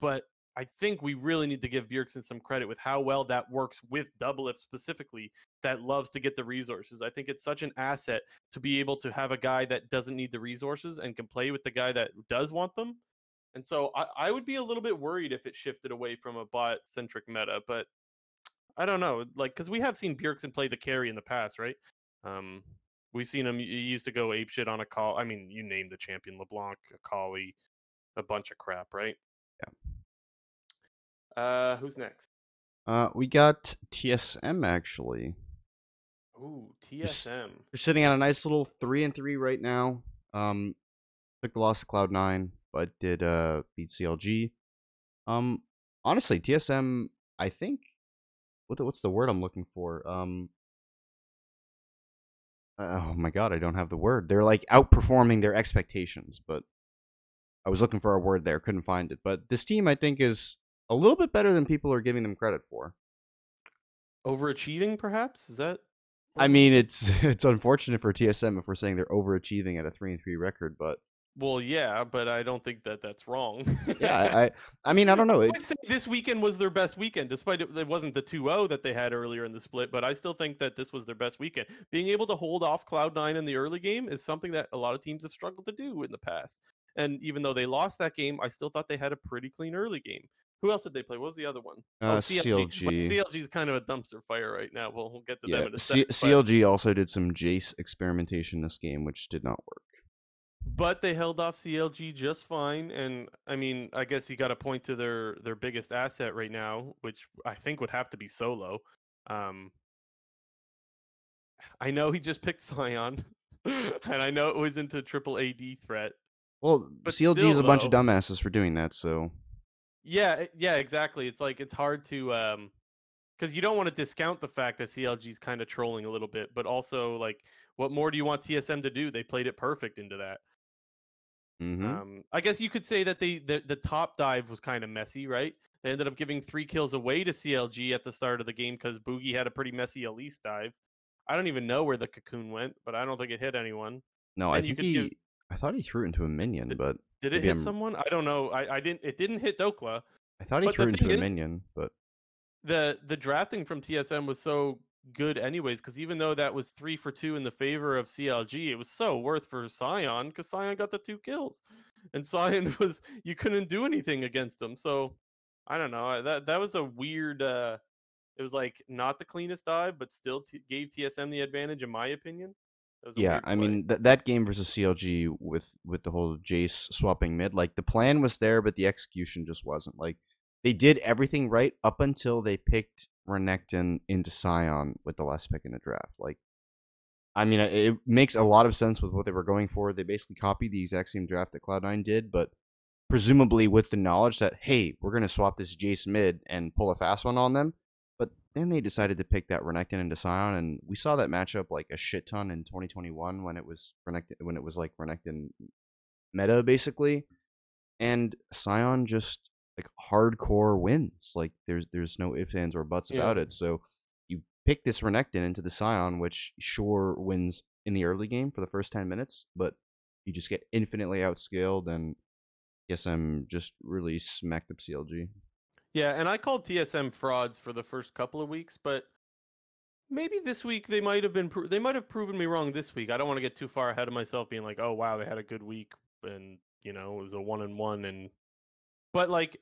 but I think we really need to give Bjergsen some credit with how well that works with Doublelift specifically, that loves to get the resources. I think it's such an asset to be able to have a guy that doesn't need the resources and can play with the guy that does want them. And so I, I would be a little bit worried if it shifted away from a bot-centric meta, but I don't know. Like, because we have seen Bjergsen play the carry in the past, right? Um, we've seen him, he used to go apeshit on a call. I mean, you name the champion, LeBlanc, Akali, a bunch of crap, right? Yeah. Uh, who's next? Uh, we got T S M, actually. Ooh, T S M. You're, you're sitting on a nice little three and three right now. Um, took the loss to Cloud nine, but did uh beat C L G. Um, honestly, T S M, I think. What the, what's the word I'm looking for? Um. Oh my God, I don't have the word. They're like outperforming their expectations, but I was looking for a word there, couldn't find it. But this team, I think, is a little bit better than people are giving them credit for. Overachieving, perhaps? Is that? I mean, it's it's unfortunate for T S M if we're saying they're overachieving at a three and three record, but. Well, yeah, but I don't think that that's wrong. yeah, I, I, I mean, I don't know. I'd say this weekend was their best weekend, despite it, it wasn't the two oh that they had earlier in the split, but I still think that this was their best weekend. Being able to hold off Cloud nine in the early game is something that a lot of teams have struggled to do in the past. And even though they lost that game, I still thought they had a pretty clean early game. Who else did they play? What was the other one? Uh, oh, C L G. C L G. C L G is kind of a dumpster fire right now. We'll, we'll get to yeah. them in a second. C CLG also did some Jace experimentation this game, which did not work. But they held off C L G just fine. And, I mean, I guess you got to point to their, their biggest asset right now, which I think would have to be Solo. Um, I know he just picked Sion, and I know it was into triple A D threat. Well, but C L G still, is a though, bunch of dumbasses for doing that, so... Yeah, yeah, exactly. It's like, it's hard to, um, because you don't want to discount the fact that C L G's kind of trolling a little bit, but also, like, what more do you want T S M to do? They played it perfect into that. Mm-hmm. Um, I guess you could say that they, the, the top dive was kind of messy, right? They ended up giving three kills away to C L G at the start of the game because Boogie had a pretty messy Elise dive. I don't even know where the cocoon went, but I don't think it hit anyone. No, and I think you could he... give... I thought he threw it into a minion, did, but did it hit I'm... someone? I don't know. I, I didn't. It didn't hit Dokla. I thought he threw it into a minion, but the the drafting from T S M was so good, anyways. Because even though that was three for two in the favor of C L G, it was so worth for Sion because Sion got the two kills, and Sion was you couldn't do anything against him. So I don't know. That that was a weird. Uh, it was like not the cleanest dive, but still t gave T S M the advantage, in my opinion. Yeah, I mean, th that game versus C L G with, with the whole Jace swapping mid, like, the plan was there, but the execution just wasn't. Like, they did everything right up until they picked Renekton into Sion with the last pick in the draft. Like, I mean, it makes a lot of sense with what they were going for. They basically copied the exact same draft that Cloud nine did, but presumably with the knowledge that, hey, we're going to swap this Jace mid and pull a fast one on them. But then they decided to pick that Renekton into Sion, and we saw that matchup like a shit ton in twenty twenty-one when it was Renekton, when it was like Renekton meta, basically. And Sion just like hardcore wins. Like there's there's no ifs, ands, or buts yeah. about it. So pick this Renekton into the Sion, which sure wins in the early game for the first ten minutes, but you just get infinitely outscaled, and T S M just really smacked up C L G. Yeah, and I called T S M frauds for the first couple of weeks, but maybe this week they might have been pro- they might have proven me wrong this week. I don't want to get too far ahead of myself, being like, oh wow, they had a good week, and you know it was a one and one, and but like.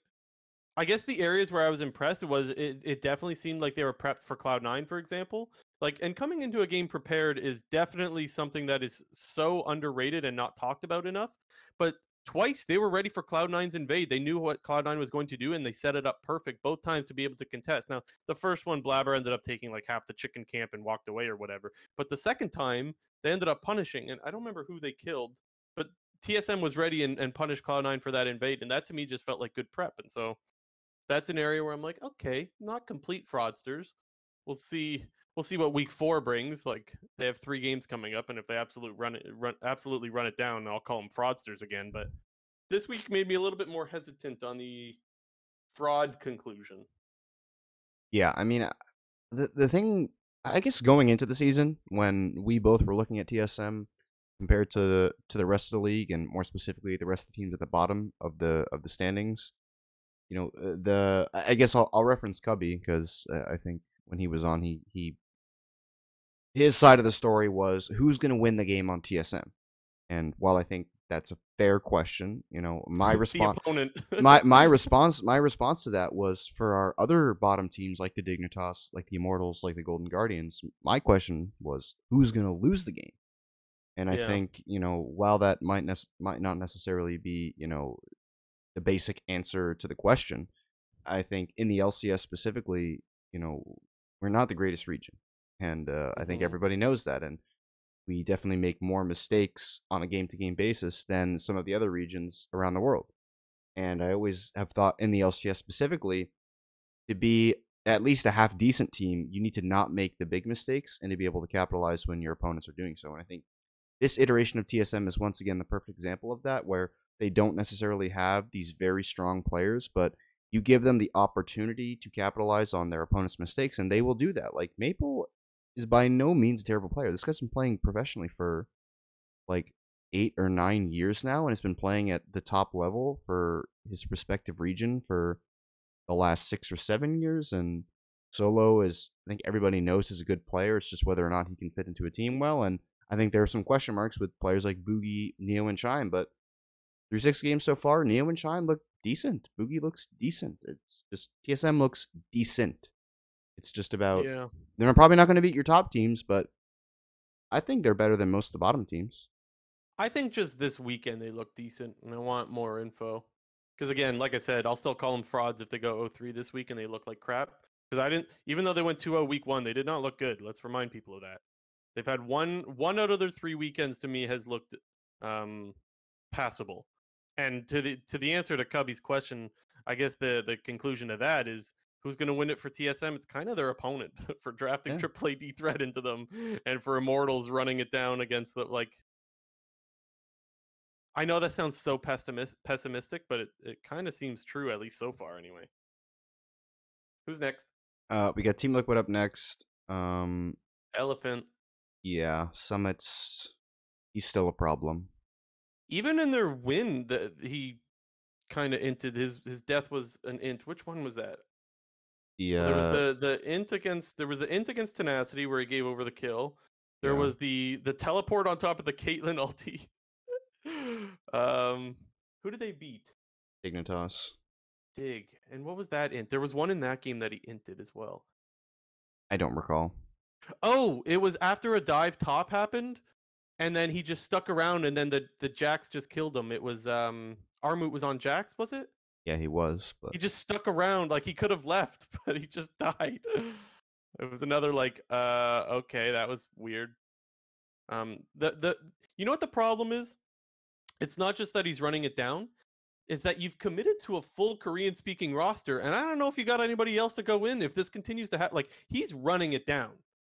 I guess the areas where I was impressed was it, it definitely seemed like they were prepped for Cloud nine, for example. Like, and coming into a game prepared is definitely something that is so underrated and not talked about enough. But twice they were ready for Cloud nine's invade. They knew what Cloud nine was going to do, and they set it up perfect both times to be able to contest. Now, the first one, Blaber ended up taking like half the chicken camp and walked away or whatever. But the second time, they ended up punishing, and I don't remember who they killed, but T S M was ready and, and punished Cloud nine for that invade, and that to me just felt like good prep. And so that's an area where I'm like, okay, not complete fraudsters. We'll see. We'll see what week four brings. Like they have three games coming up, and if they absolutely run it, run, absolutely run it down, I'll call them fraudsters again. But this week made me a little bit more hesitant on the fraud conclusion. Yeah, I mean, the the thing, I guess, going into the season when we both were looking at T S M compared to the, to the rest of the league, and more specifically the rest of the teams at the bottom of the of the standings. You know, the I guess I'll, I'll reference Cubby because uh, I think when he was on, he, he his side of the story was who's going to win the game on T S M. And while I think that's a fair question, you know, my response my my response my response to that was for our other bottom teams like the Dignitas, like the Immortals, like the Golden Guardians. My question was who's going to lose the game. And I yeah. think, you know, while that might ne- might not necessarily be, you know, the basic answer to the question, I think in the L C S specifically, you know, we're not the greatest region. And uh, I think everybody knows that. And we definitely make more mistakes on a game-to-game basis than some of the other regions around the world. And I always have thought in the L C S specifically, to be at least a half-decent team, you need to not make the big mistakes and to be able to capitalize when your opponents are doing so. And I think this iteration of T S M is once again the perfect example of that, where they don't necessarily have these very strong players, but you give them the opportunity to capitalize on their opponent's mistakes, and they will do that. Like, Maple is by no means a terrible player. This guy's been playing professionally for, like, eight or nine years now, and has been playing at the top level for his respective region for the last six or seven years, and Solo is, I think everybody knows he's a good player. It's just whether or not he can fit into a team well, and I think there are some question marks with players like Boogie, Neo, and Chime, but through six games so far, Neo and Shine look decent. Boogie looks decent. It's just T S M looks decent. It's just about yeah. they're probably not going to beat your top teams, but I think they're better than most of the bottom teams. I think just this weekend they look decent, and I want more info because again, like I said, I'll still call them frauds if they go oh three this week and they look like crap. Because I didn't, even though they went two oh week one, they did not look good. Let's remind people of that. They've had one one out of their three weekends to me has looked um, passable. And to the to the answer to Cubby's question, I guess the, the conclusion of that is who's going to win it for T S M? It's kind of their opponent for drafting yeah. triple A D threat into them, and for Immortals running it down against the like. I know that sounds so pessimist, pessimistic, but it, it kind of seems true, at least so far, anyway. Who's next? Uh, we got Team Liquid up next. Um, Elephant. Yeah, Summit's. He's still a problem. Even in their win, the, he kind of inted his his death was an int. Which one was that? Yeah, well, there was the, the int against there was the int against Tenacity where he gave over the kill. There yeah. was the the teleport on top of the Caitlyn ulti. um, who did they beat? Dignitas. Dig. And what was that int? There was one in that game that he inted as well. I don't recall. Oh, it was after a dive top happened. And then he just stuck around, and then the, the Jax just killed him. It was um Armut was on Jax, was it? Yeah, he was. But he just stuck around, like he could have left, but he just died. It was another like, uh, okay, that was weird. Um, the the you know what the problem is? It's not just that he's running it down. Is that you've committed to a full Korean-speaking roster, and I don't know if you got anybody else to go in if this continues to happen. Like, he's running it down.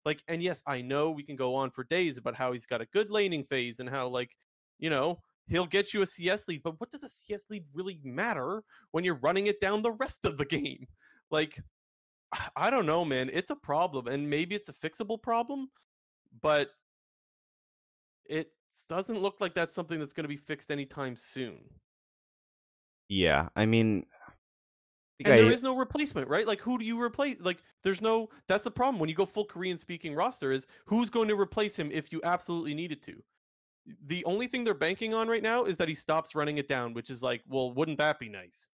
Like, and yes, I know we can go on for days about how he's got a good laning phase and how, like, you know, he'll get you a C S lead, but what does a C S lead really matter when you're running it down the rest of the game? Like, I don't know, man. It's a problem, and maybe it's a fixable problem, but it doesn't look like that's something that's going to be fixed anytime soon. Yeah, I mean... The and there I... is no replacement, right? Like, who do you replace? Like, there's no... That's the problem. When you go full Korean-speaking roster is who's going to replace him if you absolutely needed to? The only thing they're banking on right now is that he stops running it down, which is like, well, wouldn't that be nice?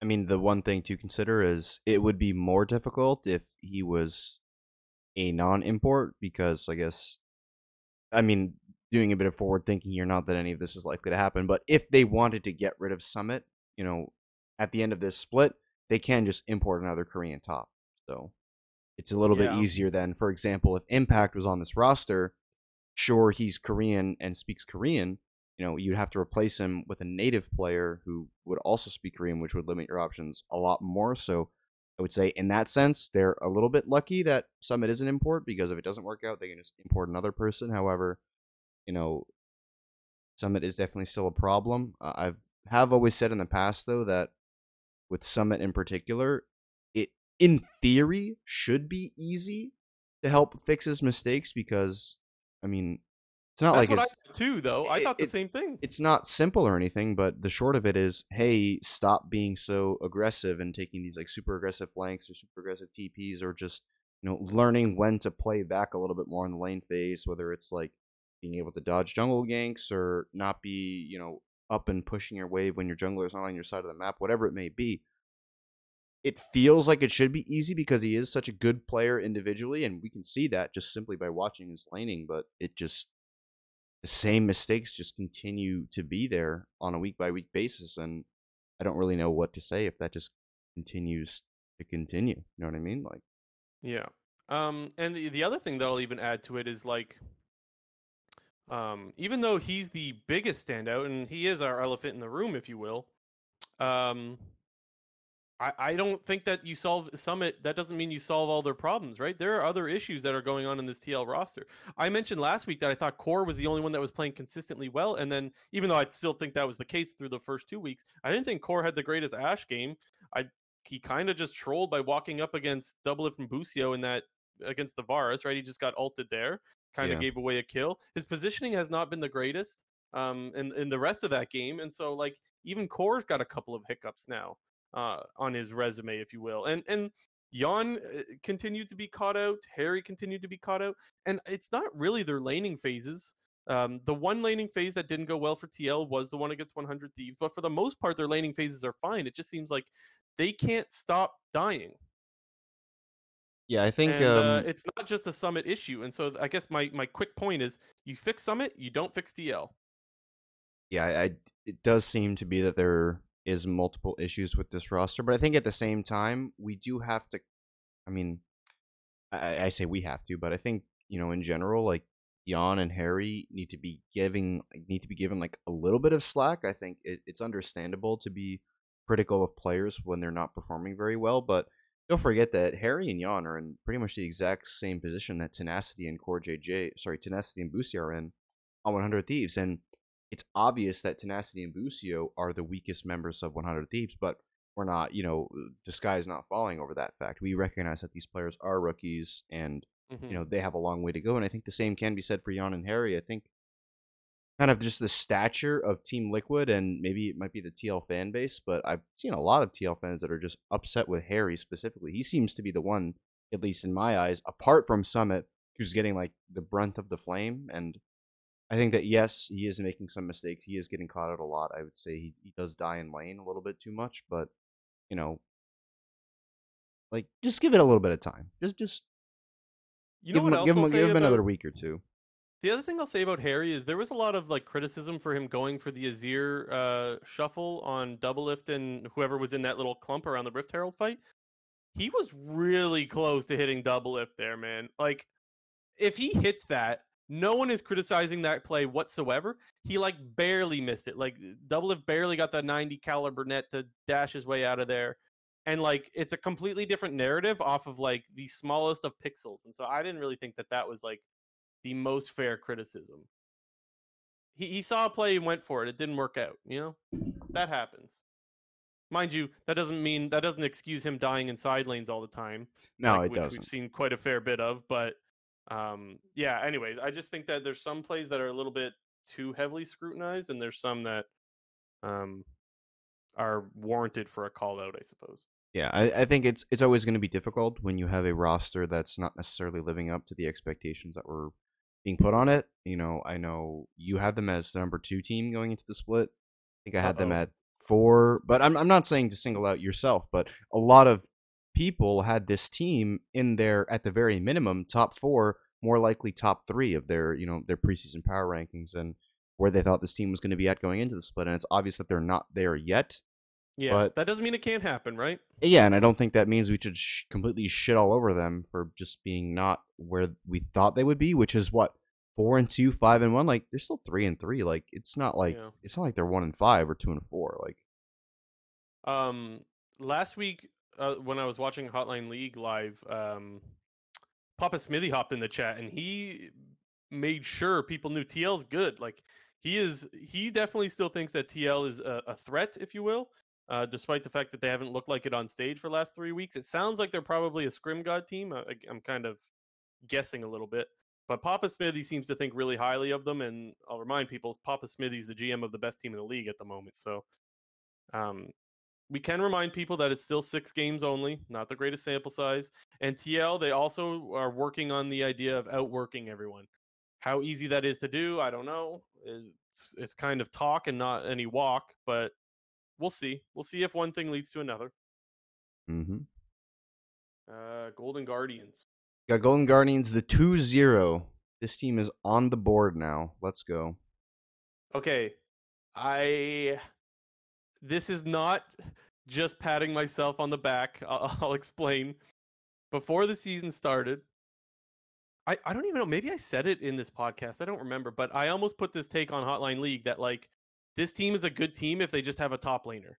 I mean, the one thing to consider is it would be more difficult if he was a non-import because, I guess... I mean... doing a bit of forward thinking here, not that any of this is likely to happen, but if they wanted to get rid of Summit, you know, at the end of this split, they can just import another Korean top. So it's a little yeah. bit easier than, for example, if Impact was on this roster, sure, he's Korean and speaks Korean, you know, you'd have to replace him with a native player who would also speak Korean, which would limit your options a lot more. So I would say in that sense, they're a little bit lucky that Summit is an import because if it doesn't work out, they can just import another person. However, you know, Summit is definitely still a problem. Uh, I've have always said in the past, though, that with Summit in particular, it in theory should be easy to help fix his mistakes because, I mean, it's not That's like what it's I thought too though. I it, thought the it, same thing. It's not simple or anything, but the short of it is, hey, stop being so aggressive and taking these like super aggressive flanks or super aggressive T Ps or just, you know, learning when to play back a little bit more in the lane phase, whether it's like being able to dodge jungle ganks or not be, you know, up and pushing your wave when your jungler is not on your side of the map, whatever it may be. It feels like it should be easy because he is such a good player individually, and we can see that just simply by watching his laning, but it just, the same mistakes just continue to be there on a week-by-week basis, and I don't really know what to say if that just continues to continue. You know what I mean? Like, yeah. Um, and the, the other thing that I'll even add to it is, like, Um, even though he's the biggest standout, and he is our elephant in the room, if you will, um, I, I don't think that you solve Summit, that doesn't mean you solve all their problems, right? There are other issues that are going on in this T L roster. I mentioned last week that I thought Core was the only one that was playing consistently well, and then, even though I still think that was the case through the first two weeks, I didn't think Core had the greatest Ashe game. I He kind of just trolled by walking up against Doublelift and Busio in that, against the Varus, right? He just got ulted there. Kind of yeah. gave away a kill. His positioning has not been the greatest um, in, in the rest of that game. And so, like, even Core's got a couple of hiccups now uh, on his resume, if you will. And and Sion continued to be caught out. Harry continued to be caught out. And it's not really their laning phases. Um, the one laning phase that didn't go well for T L was the one against one hundred Thieves. But for the most part, their laning phases are fine. It just seems like they can't stop dying. Yeah, I think and, um, uh, it's not just a Summit issue. And so I guess my, my quick point is you fix Summit, you don't fix T L. Yeah, I, I, it does seem to be that there is multiple issues with this roster. But I think at the same time, we do have to, I mean, I, I say we have to, but I think, you know, in general, like Sion and Harry need to be giving, need to be given like a little bit of slack. I think it, it's understandable to be critical of players when they're not performing very well, but don't forget that Harry and Sion are in pretty much the exact same position that Tenacity and Core J J, sorry, Tenacity and Busio are in on one hundred Thieves, and it's obvious that Tenacity and Busio are the weakest members of one hundred Thieves, but we're not, you know, the sky is not falling over that fact. We recognize that these players are rookies, and mm-hmm. you know they have a long way to go, and I think the same can be said for Sion and Harry. I think kind of just the stature of Team Liquid, and maybe it might be the T L fan base, but I've seen a lot of T L fans that are just upset with Harry specifically. He seems to be the one, at least in my eyes, apart from Summit, who's getting like the brunt of the flame. And I think that, yes, he is making some mistakes. He is getting caught out a lot. I would say he, he does die in lane a little bit too much, but, you know, like, just give it a little bit of time. Just, just you know give, what him, else give him, give him about- another week or two. The other thing I'll say about Harry is there was a lot of like criticism for him going for the Azir uh, shuffle on Doublelift and whoever was in that little clump around the Rift Herald fight. He was really close to hitting Doublelift there, man. Like, if he hits that, No one is criticizing that play whatsoever. He, like, barely missed it. Like, Doublelift barely got the ninety caliber net to dash his way out of there. And, like, it's a completely different narrative off of, like, the smallest of pixels. And so I didn't really think that that was, like, the most fair criticism. He, he saw a play and went for it. It didn't work out, you know? That happens. Mind you, that doesn't mean, that doesn't excuse him dying in side lanes all the time. No, like, it which doesn't. We've seen quite a fair bit of, but... Um, yeah, anyways, I just think that there's some plays that are a little bit too heavily scrutinized, and there's some that um, are warranted for a call out, I suppose. Yeah, I, I think it's it's always going to be difficult when you have a roster that's not necessarily living up to the expectations that were being put on it. You know, I know you had them as the number two team going into the split. I think I had Uh-oh. them at four, but I'm I'm not saying to single out yourself, but a lot of people had this team in their, at the very minimum, top four, more likely top three of their, you know, their preseason power rankings and where they thought this team was going to be at going into the split. And it's obvious that they're not there yet. Yeah, but that doesn't mean it can't happen, right? Yeah, and I don't think that means we should sh- completely shit all over them for just being not where we thought they would be, which is what, four and two, five and one. Like, they're still three and three. Like, it's not like yeah. it's not like they're one and five or two and four. Like, um, last week. Uh, when I was watching Hotline League live, um, Papa Smithy hopped in the chat and he made sure people knew T L's good. Like, he is, he definitely still thinks that T L is a, a threat, if you will, uh, despite the fact that they haven't looked like it on stage for the last three weeks. It sounds like they're probably a Scrim God team. I, I'm kind of guessing a little bit, but Papa Smithy seems to think really highly of them. And I'll remind people, Papa Smithy's the G M of the best team in the league at the moment. So, um, we can remind people that it's still six games only, not the greatest sample size. And T L, they also are working on the idea of outworking everyone. How easy that is to do, I don't know. It's it's kind of talk and not any walk, but we'll see. We'll see if one thing leads to another. Mm-hmm. Uh, Golden Guardians. Got Golden Guardians, the two zero. This team is on the board now. Let's go. Okay. I... This is not just patting myself on the back. I'll, I'll explain. Before the season started, I, I don't even know. Maybe I said it in this podcast. I don't remember. But I almost put this take on Hotline League that, like, this team is a good team if they just have a top laner.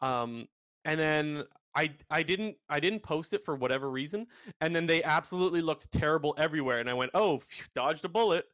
Um, and then I I didn't I didn't post it for whatever reason. And then they absolutely looked terrible everywhere. And I went, oh, phew, dodged a bullet.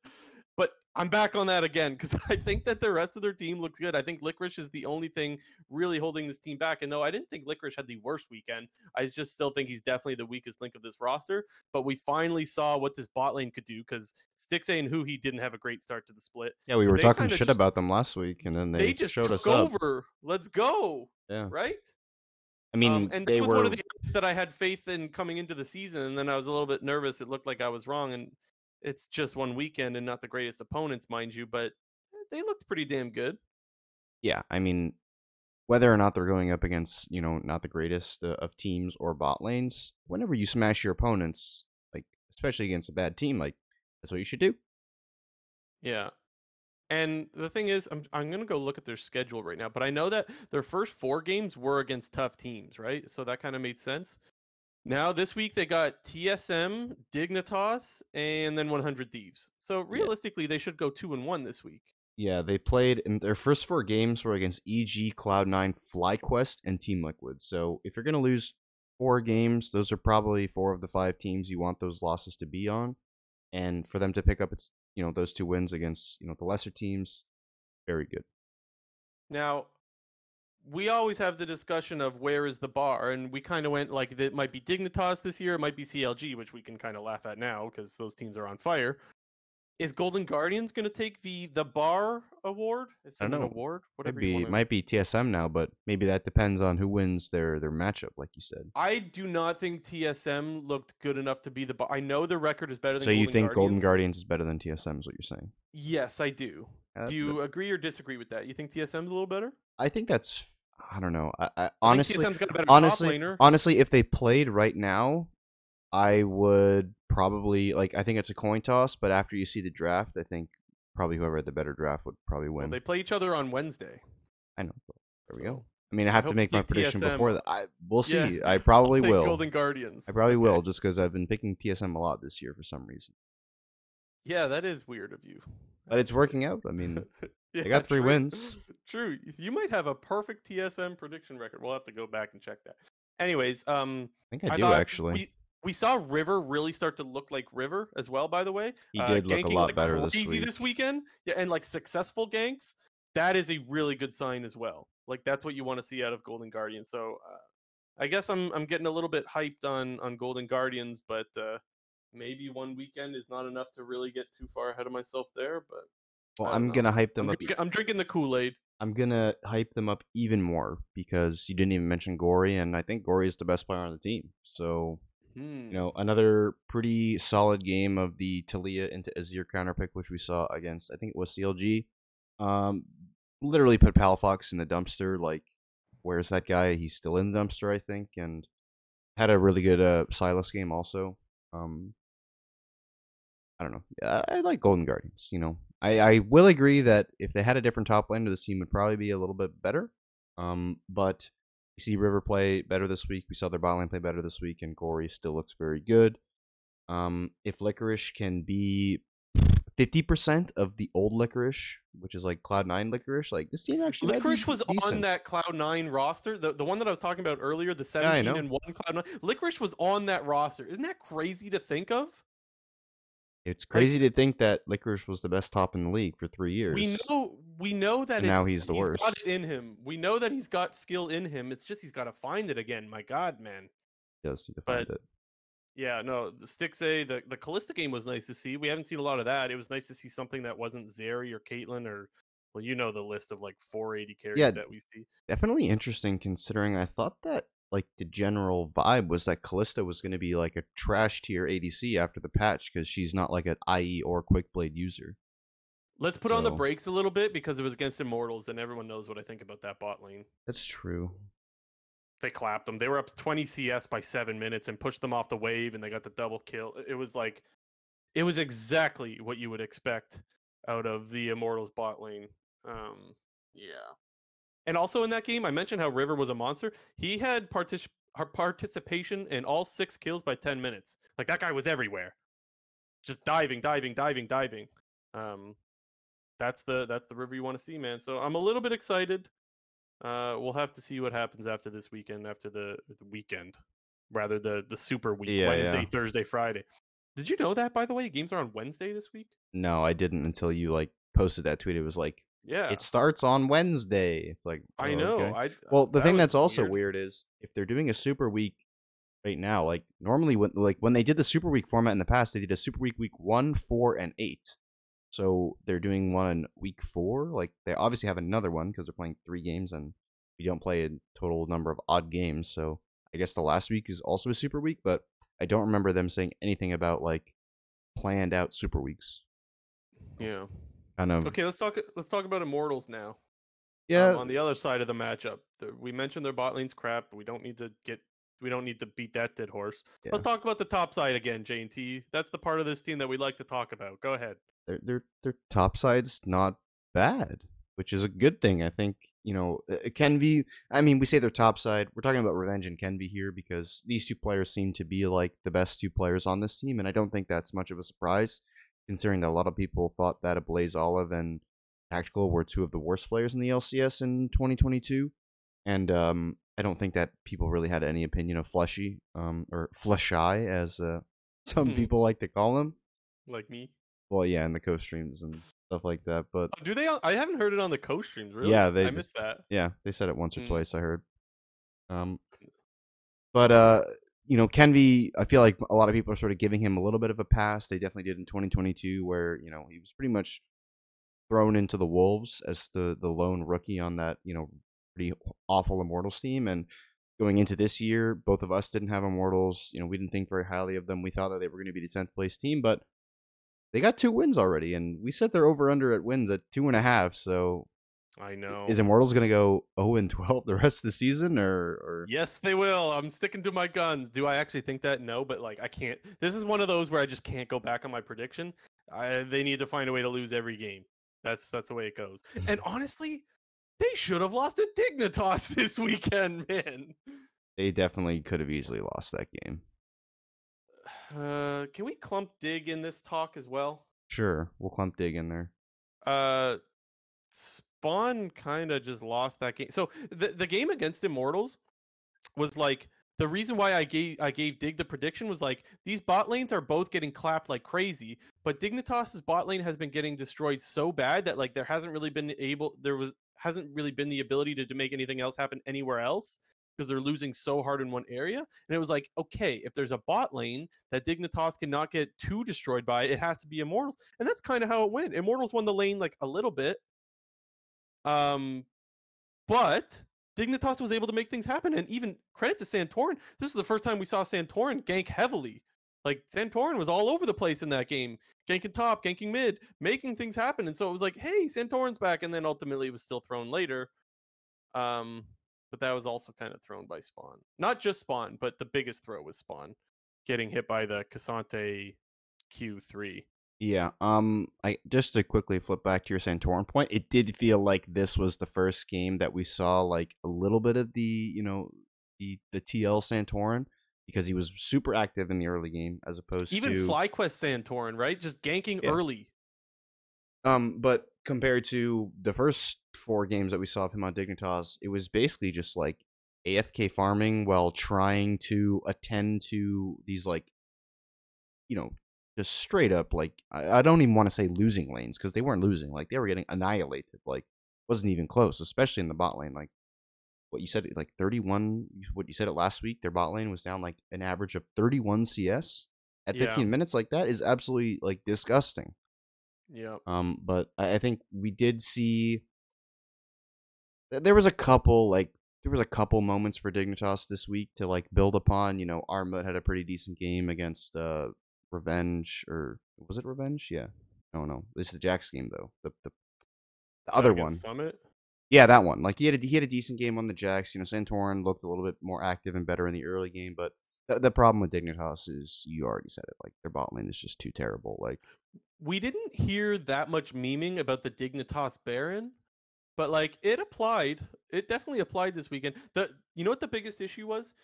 But I'm back on that again because I think that the rest of their team looks good. I think Licorice is the only thing really holding this team back. And though I didn't think Licorice had the worst weekend, I just still think he's definitely the weakest link of this roster. But we finally saw what this bot lane could do because Stixay and Huhi didn't have a great start to the split. Yeah, we were talking shit just, about them last week, and then they, they just showed took us over. Up. Let's go. Yeah. Right? I mean, um, and they that was were... one of the things that I had faith in coming into the season, and then I was a little bit nervous. It looked like I was wrong, and it's just one weekend and not the greatest opponents, mind you, but they looked pretty damn good. Yeah, I mean, whether or not they're going up against, you know, not the greatest uh, of teams or bot lanes, whenever you smash your opponents, like, especially against a bad team, like, that's what you should do. Yeah. And the thing is, I'm I'm going to go look at their schedule right now, but I know that their first four games were against tough teams, right? So that kind of made sense. Now, this week, they got T S M, Dignitas, and then one hundred Thieves. So, realistically, yeah. they should go two and one this week. Yeah, they played in their first four games were against E G, Cloud nine, FlyQuest, and Team Liquid. So, if you're going to lose four games, those are probably four of the five teams you want those losses to be on. And for them to pick up, its, you know, those two wins against, you know, the lesser teams, very good. Now... we always have the discussion of where is the bar, and we kind of went like it might be Dignitas this year, it might be C L G, which we can kind of laugh at now because those teams are on fire. Is Golden Guardians going to take the the bar award? It's an award, whatever. Maybe, you want might be T S M now, but maybe that depends on who wins their their matchup, like you said. I do not think T S M looked good enough to be the bar. I know their record is better than. So Golden you think Guardians. Golden Guardians is better than T S M? Is what you're saying? Yes, I do. Uh, do you but... agree or disagree with that? You think T S M is a little better? I think that's. I don't know. I, I honestly, I got a honestly, honestly, if they played right now, I would probably like. I think it's a coin toss, but after you see the draft, I think probably whoever had the better draft would probably win. Well, they play each other on Wednesday. I know. There so, we go. I mean, I have I to make my prediction T S M. Before that. I we'll see. Yeah, I probably will. Golden Guardians. I probably okay. will, just because I've been picking T S M a lot this year for some reason. Yeah, that is weird of you. But it's working out. I mean, yeah, they got three true. wins. True. You might have a perfect T S M prediction record. We'll have to go back and check that. Anyways, um, I think I, I do actually. We, we saw River really start to look like River as well. By the way, he did uh, look a lot better this week. this weekend. Yeah, and like successful ganks. That is a really good sign as well. Like that's what you want to see out of Golden Guardian. So, uh, I guess I'm I'm getting a little bit hyped on on Golden Guardians, but. Uh, Maybe one weekend is not enough to really get too far ahead of myself there, but... Well, I'm going to hype them I'm up. Drinking, I'm drinking the Kool-Aid. I'm going to hype them up even more, because you didn't even mention Gori, and I think Gori is the best player on the team. So, hmm. you know, another pretty solid game of the Taliyah into Azir counterpick, which we saw against, I think it was C L G. Um, literally put Palafox in the dumpster. Like, where's that guy? He's still in the dumpster, I think, and had a really good uh, Silas game also. Um, I don't know. I, I like Golden Guardians, you know. I, I will agree that if they had a different top laner, this team would probably be a little bit better. Um, but we see River play better this week. We saw their bot lane play better this week, and Gori still looks very good. Um, if Licorice can be fifty percent of the old Licorice, which is like Cloud nine Licorice, like this team actually Licorice was decent. On that Cloud nine roster, the the one that I was talking about earlier, the seventeen yeah, and one Cloud nine. Licorice was on that roster. Isn't that crazy to think of? It's crazy like, to think that Licorice was the best top in the league for three years. We know, we know that it's, now he's the he's worst. Got it in him. We know that he's got skill in him. It's just he's got to find it again. My God, man. He does need to find but, it. Yeah, no, the Stixay, the, the Kalista game was nice to see. We haven't seen a lot of that. It was nice to see something that wasn't Zeri or Caitlyn or, well, you know the list of like four eighty carries yeah, that we see. Definitely interesting considering I thought that like the general vibe was that Kalista was going to be like a trash tier A D C after the patch because she's not like an I E or Quick Blade user. Let's put so. on the brakes a little bit because it was against Immortals and everyone knows what I think about that bot lane. That's true. They clapped them. They were up twenty C S by seven minutes and pushed them off the wave and they got the double kill. It was like, it was exactly what you would expect out of the Immortals bot lane. Um, yeah. And also in that game, I mentioned how River was a monster. He had partic- participation in all six kills by ten minutes. Like, that guy was everywhere. Just diving, diving, diving, diving. Um, that's the that's the River you want to see, man. So I'm a little bit excited. Uh, we'll have to see what happens after this weekend, after the, the weekend. Rather, the, the super week, yeah, Wednesday, yeah. Thursday, Friday. Did you know that, by the way? Games are on Wednesday this week? No, I didn't until you, like, posted that tweet. It was like, yeah, it starts on Wednesday. It's like, oh, I know. Okay. I, well, the that thing that's also weird. weird is if they're doing a super week right now, like normally when like when they did the super week format in the past, they did a super week week one, four, and eight. So they're doing one in week four. Like they obviously have another one because they're playing three games and we don't play a total number of odd games. So I guess the last week is also a super week, but I don't remember them saying anything about like planned out super weeks. Yeah. Kind of. Okay, let's talk. Let's talk about Immortals now. Yeah. Um, on the other side of the matchup, we mentioned their bot lane's crap. But we don't need to get. We don't need to beat that dead horse. Yeah. Let's talk about the top side again, J and T. That's the part of this team that we like to talk about. Go ahead. Their their their top side's not bad, which is a good thing. I think you know Kenvi. I mean, we say their top side. We're talking about Revenge and Kenvi here because these two players seem to be like the best two players on this team, and I don't think that's much of a surprise. Considering that a lot of people thought that Ablaze Olive and Tactical were two of the worst players in the L C S in twenty twenty-two. And um, I don't think that people really had any opinion of Fleshy, um, or Flesheye, as uh, some people like to call him. Like me? Well, yeah, in the co-streams and stuff like that. But oh, do they? I haven't heard it on the co-streams, really. Yeah, they, I missed that. Yeah, they said it once or mm. twice, I heard. Um, But... uh. You know, Kenvi, I feel like a lot of people are sort of giving him a little bit of a pass. They definitely did in twenty twenty-two where, you know, he was pretty much thrown into the wolves as the, the lone rookie on that, you know, pretty awful Immortals team. And going into this year, both of us didn't have Immortals. You know, we didn't think very highly of them. We thought that they were going to be the tenth place team, but they got two wins already. And we set their over-under at wins at two and a half, so... I know. Is Immortals going to go oh and twelve the rest of the season? or, or? Yes, they will. I'm sticking to my guns. Do I actually think that? No, but like I can't. This is one of those where I just can't go back on my prediction. I, they need to find a way to lose every game. That's that's the way it goes. And honestly, they should have lost to Dignitas this weekend, man. They definitely could have easily lost that game. Uh, can we clump Dig in this talk as well? Sure, we'll clump dig in there. Uh, Spawn kind of just lost that game. So the the game against Immortals was like, the reason why I gave I gave Dig the prediction was like, these bot lanes are both getting clapped like crazy, but Dignitas's bot lane has been getting destroyed so bad that like there hasn't really been able there was hasn't really been the ability to, to make anything else happen anywhere else, because they're losing so hard in one area. And it was like, okay, if there's a bot lane that Dignitas cannot get too destroyed by, it has to be Immortals. And that's kind of how it went. Immortals won the lane like a little bit. Um, but Dignitas was able to make things happen, and even credit to Santorin. This is the first time we saw Santorin gank heavily. Like, Santorin was all over the place in that game. Ganking top, ganking mid, making things happen. And so it was like, hey, Santorin's back, and then ultimately it was still thrown later. Um, but that was also kind of thrown by Spawn. Not just Spawn, but the biggest throw was Spawn getting hit by the Cassante Q three. Yeah, um, I just to quickly flip back to your Santorin point, it did feel like this was the first game that we saw like a little bit of the, you know, the, the T L Santorin, because he was super active in the early game as opposed even to... Even FlyQuest Santorin, right? Just ganking yeah. early. Um, but compared to the first four games that we saw of him on Dignitas, it was basically just like A F K farming while trying to attend to these like, you know... Just straight up, like, I don't even want to say losing lanes, because they weren't losing. Like, they were getting annihilated. Like, wasn't even close, especially in the bot lane. Like, what you said, like, thirty-one, what you said it last week, their bot lane was down, like, an average of thirty-one C S at fifteen yeah. minutes. Like, that is absolutely, like, disgusting. Yeah. Um, but I think we did see... There was a couple, like, there was a couple moments for Dignitas this week to, like, build upon. You know, Armut had a pretty decent game against... uh. Revenge, or was it Revenge? Yeah, I don't know. This is the Jax game though. The the, the other one, Summit. Yeah, that one. Like he had a, he had a decent game on the Jax. You know, Santorin looked a little bit more active and better in the early game. But th the problem with Dignitas is you already said it. Like their bot lane is just too terrible. Like we didn't hear that much memeing about the Dignitas Baron, but like it applied. It definitely applied this weekend. The you know what the biggest issue was?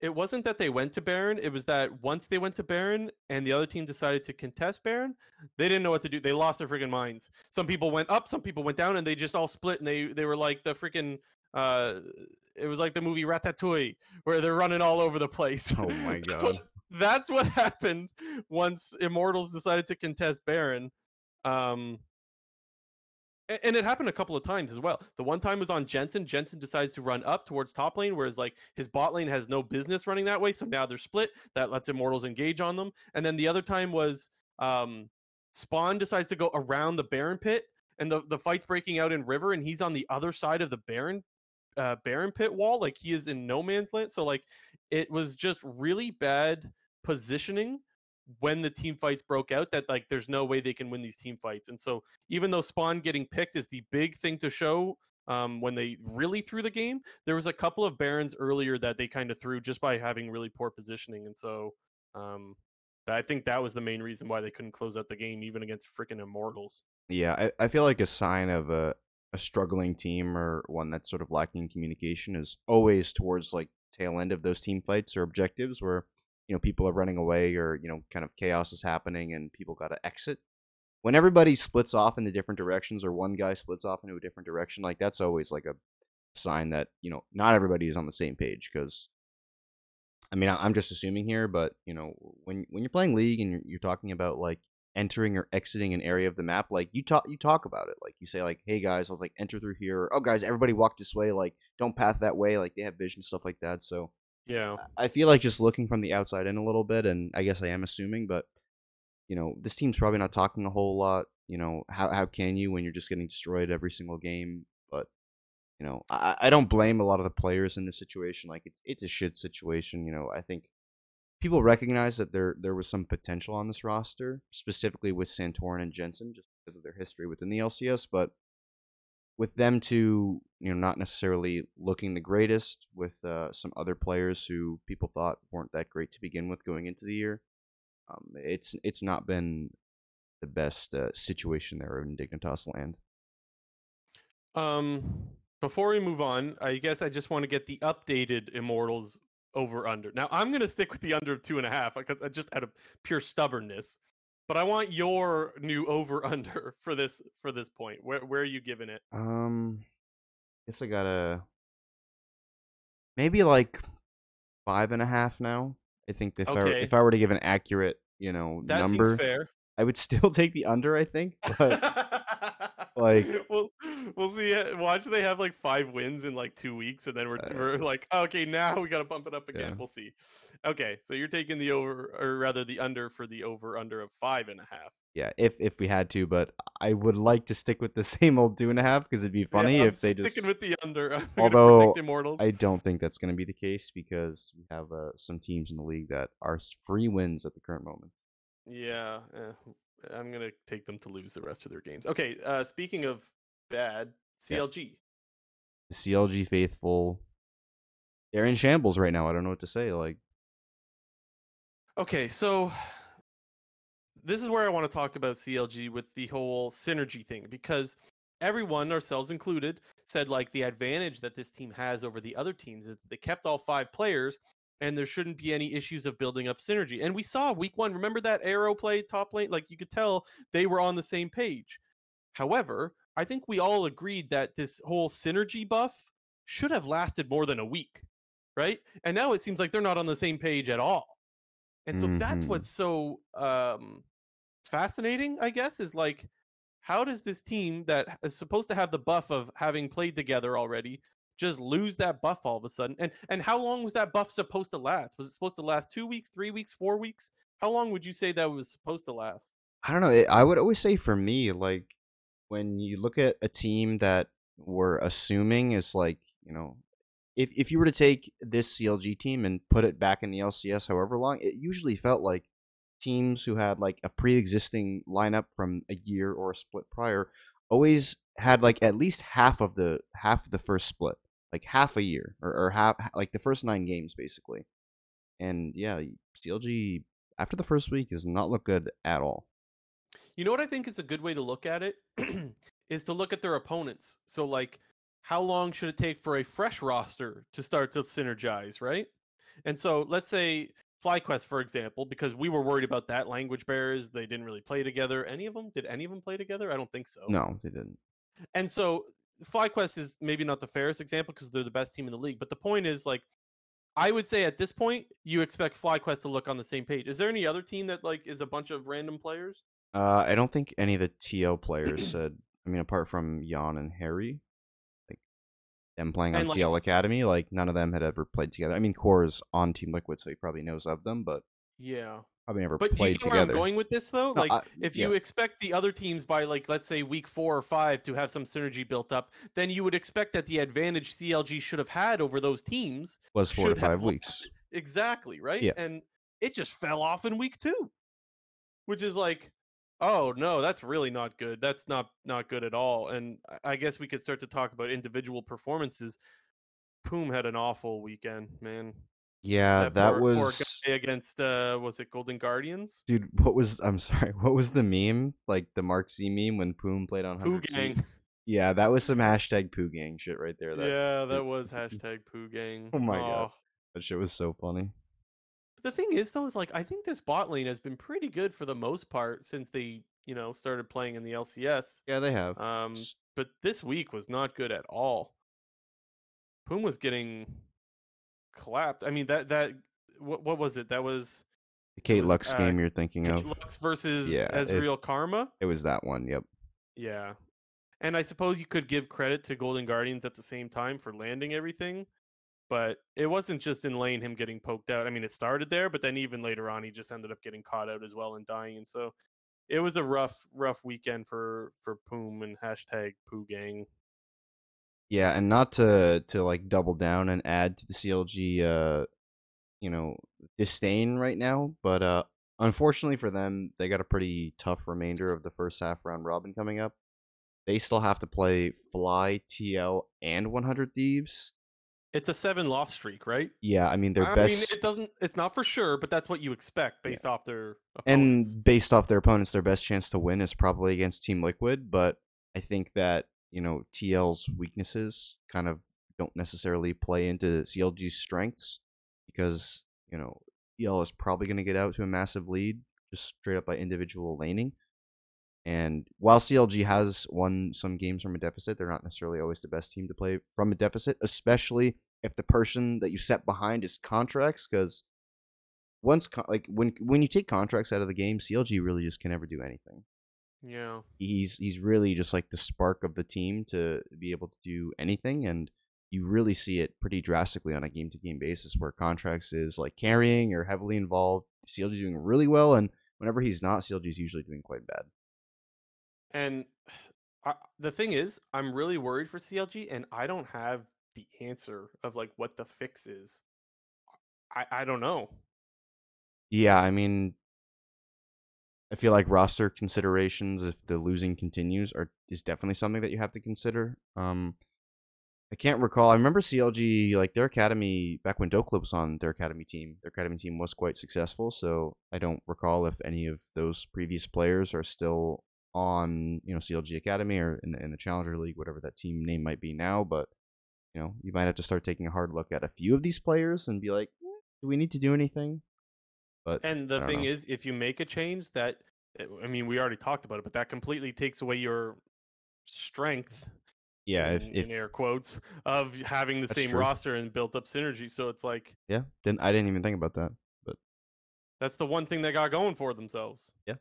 It wasn't that they went to Baron. It was that once they went to Baron and the other team decided to contest Baron, they didn't know what to do. They lost their freaking minds. Some people went up, some people went down, and they just all split. And they, they were like the freaking, uh, it was like the movie Ratatouille, where they're running all over the place. Oh my God. That's what, that's what happened once Immortals decided to contest Baron. Um, And it happened a couple of times as well. The one time was on Jensen. Jensen decides to run up towards top lane, whereas like his bot lane has no business running that way. So now they're split. That lets Immortals engage on them. And then the other time was um, Spawn decides to go around the Baron pit, and the, the fight's breaking out in River, and he's on the other side of the Baron uh, Baron pit wall. Like he is in no man's land. So like it was just really bad positioning when the team fights broke out, that like there's no way they can win these team fights. And so even though Spawn getting picked is the big thing to show um when they really threw the game, there was a couple of Barons earlier that they kind of threw just by having really poor positioning. And so um I think that was the main reason why they couldn't close out the game, even against freaking Immortals. Yeah, I, I feel like a sign of a, a struggling team, or one that's sort of lacking communication, is always towards like tail end of those team fights or objectives where you know, people are running away, or, you know, kind of chaos is happening and people got to exit. When everybody splits off into different directions, or one guy splits off into a different direction, like that's always like a sign that, you know, not everybody is on the same page. Because, I mean, I'm just assuming here, but, you know, when when you're playing League and you're, you're talking about like entering or exiting an area of the map, like you talk you talk about it. Like you say like, hey guys, let's like enter through here. Or, oh guys, everybody walk this way. Like don't path that way. Like they have vision, stuff like that. So. Yeah, I feel like just looking from the outside in a little bit, and I guess I am assuming, but, you know, this team's probably not talking a whole lot. You know, how how can you when you're just getting destroyed every single game? But, you know, I, I don't blame a lot of the players in this situation. Like, it's it's a shit situation. You know, I think people recognize that there, there was some potential on this roster, specifically with Santorin and Jensen, just because of their history within the L C S, but with them two, you know, not necessarily looking the greatest, with uh, some other players who people thought weren't that great to begin with going into the year, um, it's it's not been the best uh, situation there in Dignitas land. Um, before we move on, I guess I just want to get the updated Immortals over under. Now I'm going to stick with the under of two and a half because I just out of pure stubbornness. But I want your new over under for this for this point. Where where are you giving it? Um, I guess I gotta maybe like five and a half now. I think if okay. I were, if I were to give an accurate, you know, that number, seems fair. I would still take the under. I think, but like we'll we'll see. Watch, they have like five wins in like two weeks, and then we're uh, we're like, okay, now we gotta bump it up again. Yeah. We'll see. Okay, so you're taking the over, or rather the under for the over under of five and a half. Yeah, if if we had to, but I would like to stick with the same old two and a half because it'd be funny yeah, if they sticking just sticking with the under. I'm although protect Immortals. I don't think that's going to be the case because we have uh, some teams in the league that are free wins at the current moment. Yeah, eh, I'm gonna take them to lose the rest of their games. Okay, uh, speaking of bad, C L G, yeah. The C L G faithful, they're in shambles right now. I don't know what to say. Like, okay, so. This is where I want to talk about C L G with the whole synergy thing, because everyone, ourselves included, said like the advantage that this team has over the other teams is that they kept all five players and there shouldn't be any issues of building up synergy. And we saw week one, remember that Arrow play top lane? Like you could tell they were on the same page. However, I think we all agreed that this whole synergy buff should have lasted more than a week, right? And now it seems like they're not on the same page at all. And so mm-hmm. that's what's so um, fascinating, I guess, is like, how does this team that is supposed to have the buff of having played together already just lose that buff all of a sudden? And and how long was that buff supposed to last? Was it supposed to last two weeks, three weeks, four weeks? How long would you say that was supposed to last? I don't know. I would always say for me, like, when you look at a team that we're assuming is like, you know, If if you were to take this C L G team and put it back in the L C S however long, it usually felt like teams who had like a pre-existing lineup from a year or a split prior always had like at least half of the half of the first split, like half a year or, or half like the first nine games basically. And yeah, C L G after the first week does not look good at all. You know what I think is a good way to look at it is to look at their opponents. So like, how long should it take for a fresh roster to start to synergize, right? And so let's say FlyQuest, for example, because we were worried about that language barriers. They didn't really play together. Any of them? Did any of them play together? I don't think so. No, they didn't. And so FlyQuest is maybe not the fairest example because they're the best team in the league. But the point is, like, I would say at this point, you expect FlyQuest to look on the same page. Is there any other team that, like, is a bunch of random players? Uh, I don't think any of the T L players said, I mean, apart from Sion and Harry. Them playing on like, T L Academy, like none of them had ever played together. I mean, Core is on Team Liquid, so he probably knows of them, but yeah, probably never but played you know together. But I'm going with this though, no, like I, if yeah. you expect the other teams by like let's say week four or five to have some synergy built up, then you would expect that the advantage C L G should have had over those teams was four to five weeks, exactly, right? Yeah. And it just fell off in week two, which is like. Oh, no, that's really not good. That's not not good at all. And I guess we could start to talk about individual performances. Poom had an awful weekend, man. Yeah, that, that poor, was... Poor guy against, uh, was it Golden Guardians? Dude, what was... I'm sorry. What was the meme? Like, the Mark Z meme when Poom played on... Poo Gang. Yeah, that was some hashtag Poo Gang shit right there. That... Yeah, that was hashtag Poo Gang. Oh, my oh. God. That shit was so funny. The thing is, though, is like I think this bot lane has been pretty good for the most part since they, you know, started playing in the L C S. Yeah, they have. Um, but this week was not good at all. Poom was getting clapped. I mean, that that what what was it? That was the Kate was, Lux uh, game you're thinking Kate of. Lux versus yeah, Ezreal it, Karma. It was that one. Yep. Yeah, and I suppose you could give credit to Golden Guardians at the same time for landing everything. But it wasn't just in lane him getting poked out. I mean, it started there, but then even later on, he just ended up getting caught out as well and dying. So it was a rough, rough weekend for, for Poom and hashtag Poo Gang. Yeah, and not to, to like double down and add to the C L G, uh, you know, disdain right now. But uh, unfortunately for them, they got a pretty tough remainder of the first half round robin coming up. They still have to play Fly, T L, and one hundred Thieves. It's a seven loss streak, right? Yeah, I mean, their I best... I mean, it doesn't... It's not for sure, but that's what you expect based yeah. off their opponents. And based off their opponents, their best chance to win is probably against Team Liquid, but I think that, you know, T L's weaknesses kind of don't necessarily play into C L G's strength's because, you know, T L is probably going to get out to a massive lead just straight up by individual laning. And while C L G has won some games from a deficit, they're not necessarily always the best team to play from a deficit, especially if the person that you set behind is contracts, because once like when when you take contracts out of the game, C L G really just can never do anything. Yeah, he's he's really just like the spark of the team to be able to do anything, and you really see it pretty drastically on a game to game basis where contracts is like carrying or heavily involved. C L G doing really well, and whenever he's not, C L G is usually doing quite bad. And I, the thing is, I'm really worried for C L G, and I don't have the answer of like what the fix is. I, I don't know. Yeah, I mean, I feel like roster considerations, if the losing continues, are is definitely something that you have to consider. Um, I can't recall. I remember C L G, like their academy, back when Dokla was on their academy team, their academy team was quite successful, so I don't recall if any of those previous players are still on, you know, C L G Academy or in the, in the Challenger League, whatever that team name might be now. But, you know, you might have to start taking a hard look at a few of these players and be like, do we need to do anything? But and the thing know. is, if you make a change that, I mean, we already talked about it, but that completely takes away your strength. Yeah, in, if, if, in air quotes of having the same true. roster and built up synergy. So it's like, yeah, didn't I didn't even think about that, but that's the one thing they got going for themselves. Yeah.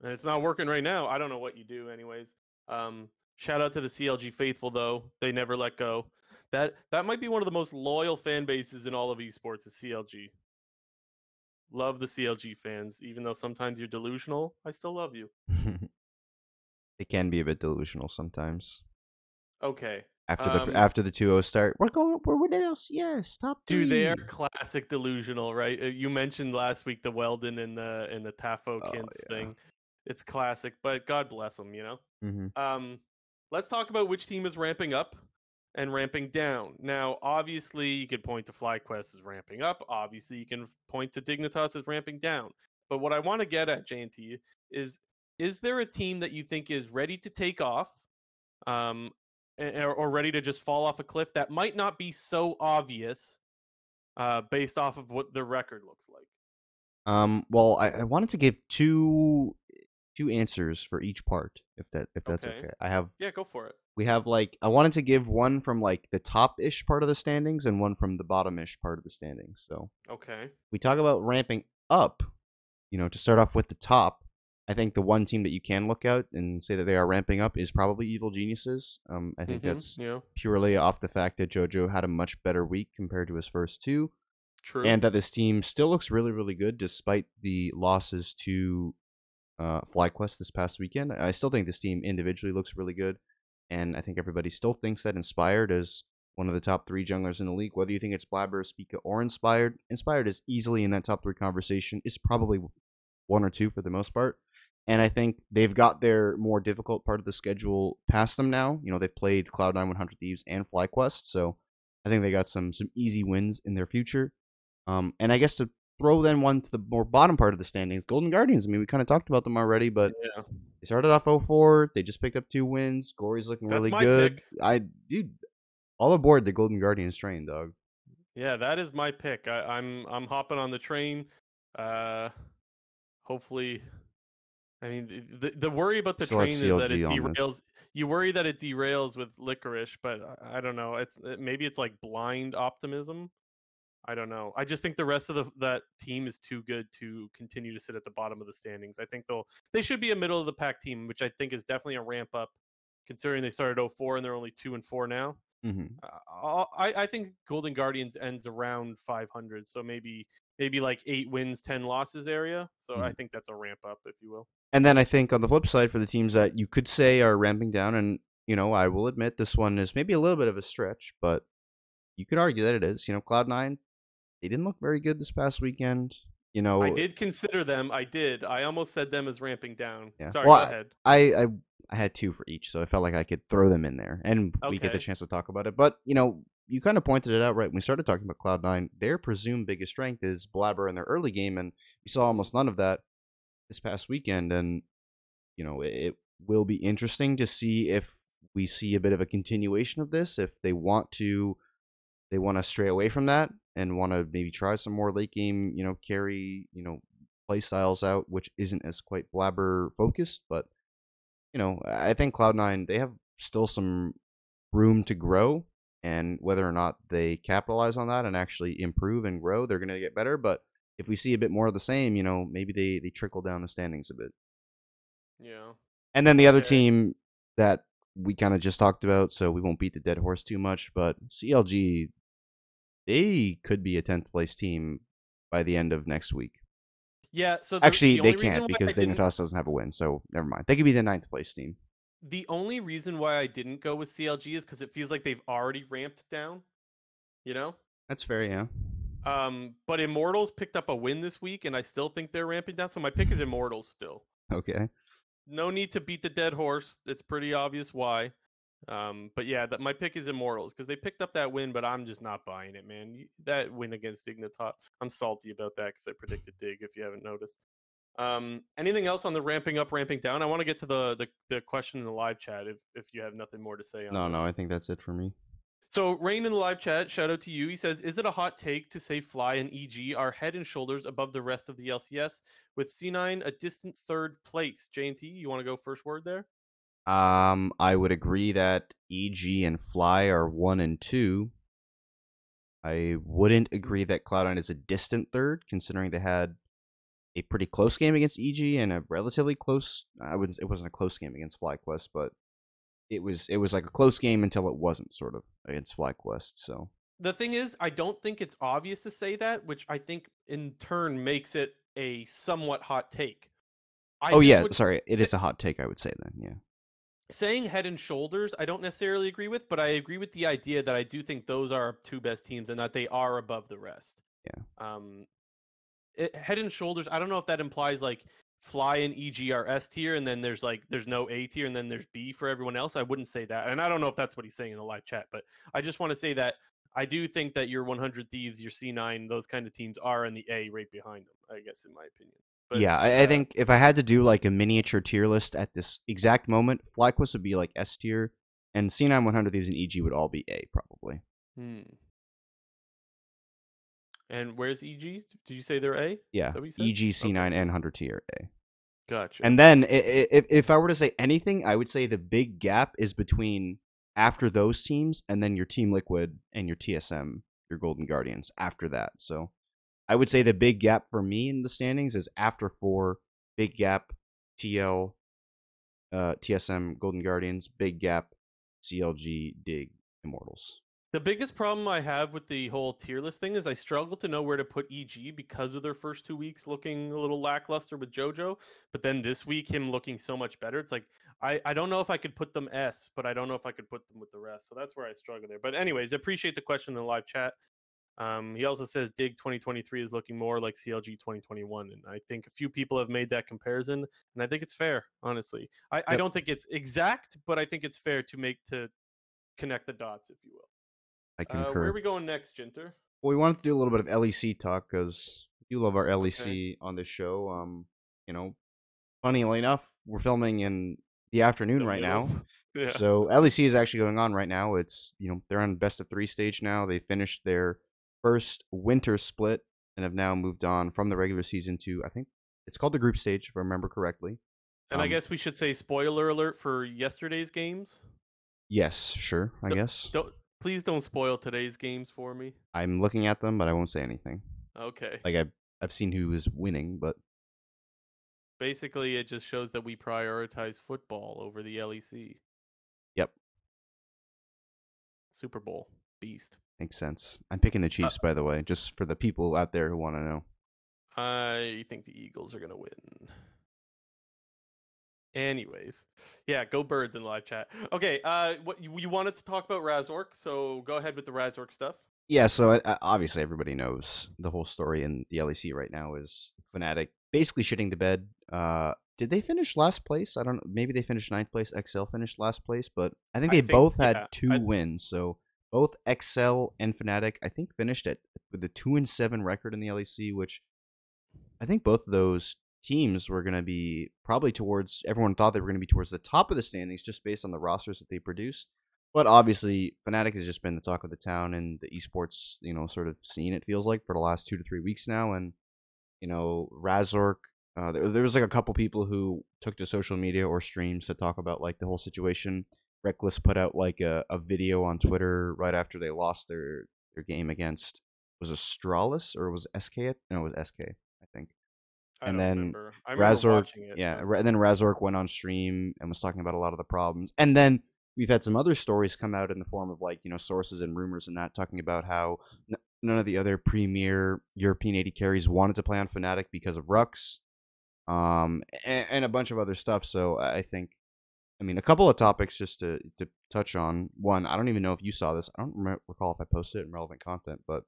And it's not working right now. I don't know what you do anyways. Um, shout out to the C L G faithful, though. They never let go. That that might be one of the most loyal fan bases in all of esports is C L G. Love the C L G fans. Even though sometimes you're delusional, I still love you. It can be a bit delusional sometimes. Okay. After um, the after the two oh start, we're going, we're winning L C S. Stop. Dude, they are classic delusional, right? You mentioned last week the Weldon and the and the Tafo Kintz oh, yeah. thing. It's classic, but God bless them, you know? Mm-hmm. Um, let's talk about which team is ramping up and ramping down. Now, obviously, you could point to FlyQuest as ramping up. Obviously, you can point to Dignitas as ramping down. But what I want to get at, J N T, is is there a team that you think is ready to take off um, or, or ready to just fall off a cliff that might not be so obvious uh, based off of what the record looks like? Um, well, I, I wanted to give two... two answers for each part, if that if that's okay. okay. I have yeah, go for it. We have like I wanted to give one from like the top-ish part of the standings and one from the bottom-ish part of the standings. So okay, we talk about ramping up. You know, to start off with the top, I think the one team that you can look out and say that they are ramping up is probably Evil Geniuses. Um, I think mm-hmm, that's yeah. purely off the fact that JoJo had a much better week compared to his first two. True, and that this team still looks really really good despite the losses to Uh, FlyQuest this past weekend. I still think this team individually looks really good, and I think everybody still thinks that Inspired is one of the top three junglers in the league. Whether you think it's Blaber, Spica, or Inspired, Inspired is easily in that top three conversation. It's probably one or two for the most part, and I think they've got their more difficult part of the schedule past them now. You know, they've played Cloud nine, one hundred Thieves, and FlyQuest, so I think they got some some easy wins in their future. Um, and I guess to throw then one to the more bottom part of the standings, Golden Guardians. I mean, we kind of talked about them already, but yeah. they started off oh four. They just picked up two wins. Gory's looking That's really my good. Pick. I dude, all aboard the Golden Guardians train, dog. Yeah, that is my pick. I, I'm I'm hopping on the train. Uh, hopefully, I mean the the worry about the Still train is that it derails. This. You worry that it derails with Licorice, but I, I don't know. It's maybe it's like blind optimism. I don't know. I just think the rest of the, that team is too good to continue to sit at the bottom of the standings. I think they'll they should be a middle of the pack team, which I think is definitely a ramp up, considering they started oh four and they're only two and four now. Mm-hmm. Uh, I I think Golden Guardians ends around five hundred, so maybe maybe like eight wins, ten losses area. So mm-hmm. I think that's a ramp up, if you will. And then I think on the flip side, for the teams that you could say are ramping down, and you know I will admit this one is maybe a little bit of a stretch, but you could argue that it is. You know, Cloud nine. They didn't look very good this past weekend. You know, I did consider them. I did. I almost said them as ramping down. Yeah. Sorry, well, go ahead. I, I I had two for each, so I felt like I could throw them in there, and okay. we get the chance to talk about it. But you know, you kind of pointed it out right when we started talking about Cloud nine. Their presumed biggest strength is Blaber in their early game, and we saw almost none of that this past weekend. And you know, it, it will be interesting to see if we see a bit of a continuation of this. If they want to, they want to stray away from that and want to maybe try some more late game, you know, carry, you know, playstyles out, which isn't as quite Blaber focused, but you know, I think Cloud nine, they have still some room to grow, and whether or not they capitalize on that and actually improve and grow, they're going to get better. But if we see a bit more of the same, you know, maybe they, they trickle down the standings a bit. Yeah. And then the other yeah. team that we kind of just talked about, so we won't beat the dead horse too much, but C L G, they could be a tenth place team by the end of next week. Yeah, so the, actually the they can't because Dignitas doesn't have a win, so never mind. They could be the ninth place team. The only reason why I didn't go with C L G is because it feels like they've already ramped down. You know? That's fair, yeah. Um, but Immortals picked up a win this week, and I still think they're ramping down, so my pick is Immortals still. Okay. No need to beat the dead horse. It's pretty obvious why. Um, but yeah, that my pick is Immortals because they picked up that win, but I'm just not buying it, man. That win against Dignitas, I'm salty about that because I predicted Dig, if you haven't noticed. Um, anything else on the ramping up, ramping down? I want to get to the, the the question in the live chat if if you have nothing more to say on No, this. No, I think that's it for me. So Rain in the live chat, shout out to you. He says, is it a hot take to say Fly and E G are head and shoulders above the rest of the L C S with C nine a distant third place? J N T, you want to go first word there? Um, I would agree that E G and Fly are one and two. I wouldn't agree that Cloud nine is a distant third, considering they had a pretty close game against E G and a relatively close. I wouldn't. It wasn't a close game against FlyQuest, but it was. It was like a close game until it wasn't. Sort of against FlyQuest. So the thing is, I don't think it's obvious to say that, which I think in turn makes it a somewhat hot take. I oh yeah, sorry, it say- is a hot take. I would say then, yeah. Saying head and shoulders, I don't necessarily agree with, but I agree with the idea that I do think those are our two best teams and that they are above the rest. Yeah. Um, it, head and shoulders, I don't know if that implies like Fly and E G are S tier and then there's like there's no A tier and then there's B for everyone else. I wouldn't say that. And I don't know if that's what he's saying in the live chat, but I just want to say that I do think that your one hundred Thieves, your C nine, those kind of teams are in the A right behind them, I guess, in my opinion. But, yeah, I, uh, I think if I had to do like a miniature tier list at this exact moment, FlyQuest would be like S tier, and C nine, one hundred Thieves, and E G would all be A, probably. Hmm. And where's E G? Did you say they're A? Yeah, E G, C nine, okay. And one hundred tier A. Gotcha. And then if if I were to say anything, I would say the big gap is between after those teams and then your Team Liquid and your T S M, your Golden Guardians, after that, so... I would say the big gap for me in the standings is after four, big gap, T L, uh, T S M, Golden Guardians, big gap, C L G, Dig, Immortals. The biggest problem I have with the whole tier list thing is I struggle to know where to put E G because of their first two weeks looking a little lackluster with JoJo, but then this week him looking so much better. It's like, I, I don't know if I could put them S, but I don't know if I could put them with the rest. So that's where I struggle there. But anyways, appreciate the question in the live chat. Um, he also says Dig twenty twenty-three is looking more like C L G twenty twenty-one, and I think a few people have made that comparison, and I think it's fair, honestly. I, yep. I don't think it's exact, but I think it's fair to make to connect the dots, if you will. I concur. Uh, where are we going next, Jinter? Well, we wanted to do a little bit of L E C talk because you love our L E C okay. on this show. Um, you know, funnily enough, we're filming in the afternoon the right middle. now. Yeah. So L E C is actually going on right now. It's you know they're on best of three stage now. They finished their first winter split and have now moved on from the regular season to, I think it's called the group stage, if I remember correctly. And um, I guess we should say spoiler alert for yesterday's games. Yes, sure, I don't, guess. Don't, please don't spoil today's games for me. I'm looking at them, but I won't say anything. Okay. Like, I've, I've seen who is winning, but... Basically, it just shows that we prioritize football over the L E C. Yep. Super Bowl. Beast. Makes sense. I'm picking the Chiefs, uh, by the way, just for the people out there who want to know. I think the Eagles are going to win. Anyways, yeah, go Birds in live chat. Okay, uh, what you, you wanted to talk about Razork, so go ahead with the Razork stuff. Yeah, so I, I, obviously everybody knows the whole story in the L E C right now is Fnatic basically shitting the bed. Uh, did they finish last place? I don't know. Maybe they finished ninth place. X L finished last place, but I think they I both think, had yeah, two I, wins, so... Both X L and Fnatic, I think, finished at with a two and seven record in the L E C, which I think both of those teams were going to be probably towards. Everyone thought they were going to be towards the top of the standings just based on the rosters that they produced. But obviously, Fnatic has just been the talk of the town and the esports, you know, sort of scene. It feels like for the last two to three weeks now, and you know, Razork. Uh, there, there was like a couple people who took to social media or streams to talk about like the whole situation. Reckless put out like a, a video on Twitter right after they lost their, their game against, was Astralis or was S K? No, it was S K, I think. I and don't then remember. I remember Razork, watching it, yeah, but... and then Razork went on stream and was talking about a lot of the problems. And then we've had some other stories come out in the form of like, you know, sources and rumors and that, talking about how n none of the other premier European A D carries wanted to play on Fnatic because of Rux, um, and, and a bunch of other stuff. So I think, I mean, a couple of topics just to, to touch on. One, I don't even know if you saw this. I don't remember, recall if I posted it in relevant content, but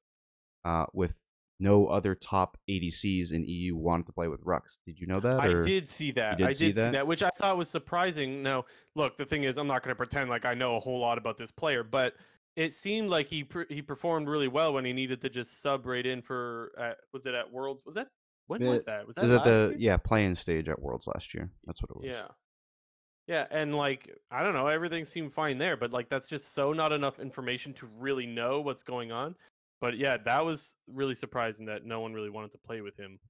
uh, with no other top A D Cs in E U wanted to play with Rux. Did you know that? Or I did see that. Did I did see that? see that, which I thought was surprising. Now, look, the thing is, I'm not going to pretend like I know a whole lot about this player, but it seemed like he pre he performed really well when he needed to just sub right in for, uh, was it at Worlds? Was that, when it, was that? Was that is last the, year? Yeah, playing stage at Worlds last year. That's what it was. Yeah. Yeah, and like, I don't know, everything seemed fine there, but like, that's just so not enough information to really know what's going on. But yeah, that was really surprising that no one really wanted to play with him.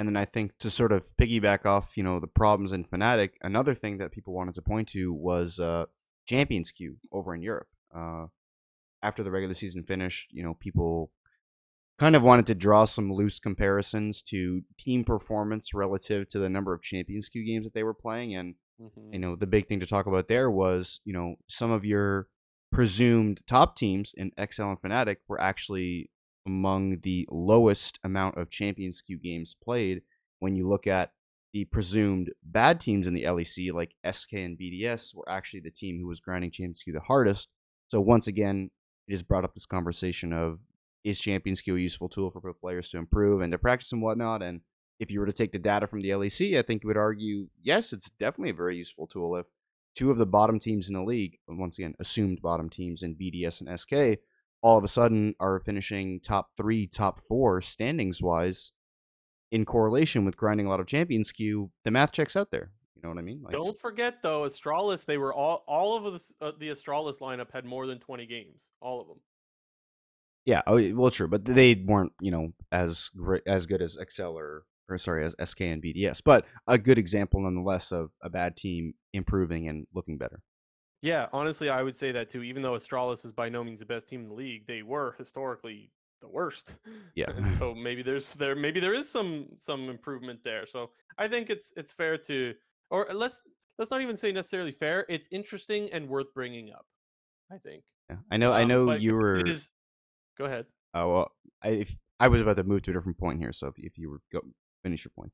And then I think to sort of piggyback off, you know, the problems in Fnatic, another thing that people wanted to point to was uh, Champions Queue over in Europe. Uh, after the regular season finished, you know, people kind of wanted to draw some loose comparisons to team performance relative to the number of Champions Queue games that they were playing. And, mm-hmm. you know, the big thing to talk about there was, you know, some of your presumed top teams in X L and Fnatic were actually among the lowest amount of Champions Queue games played when you look at the presumed bad teams in the L E C, like S K and B D S were actually the team who was grinding Champions Queue the hardest. So once again, it has brought up this conversation of, is Champions Queue a useful tool for players to improve and to practice and whatnot? And if you were to take the data from the L E C, I think you would argue, yes, it's definitely a very useful tool if two of the bottom teams in the league, once again, assumed bottom teams in B D S and S K, all of a sudden are finishing top three, top four standings-wise in correlation with grinding a lot of Champions Queue. The math checks out there. You know what I mean? Like, don't forget, though, Astralis, they were all, all of the, uh, the Astralis lineup had more than twenty games, all of them. Yeah, oh, well, true, but they weren't, you know, as as good as Excel or, or sorry, as S K and B D S, but a good example nonetheless of a bad team improving and looking better. Yeah, honestly, I would say that too. Even though Astralis is by no means the best team in the league, they were historically the worst. Yeah, and so maybe there's there maybe there is some some improvement there. So I think it's it's fair to, or let's let's not even say necessarily fair. It's interesting and worth bringing up, I think. Yeah, I know. Um, I know you were. It is, Go ahead. Oh, well, I, if, I was about to move to a different point here, so if, if you were go finish your point.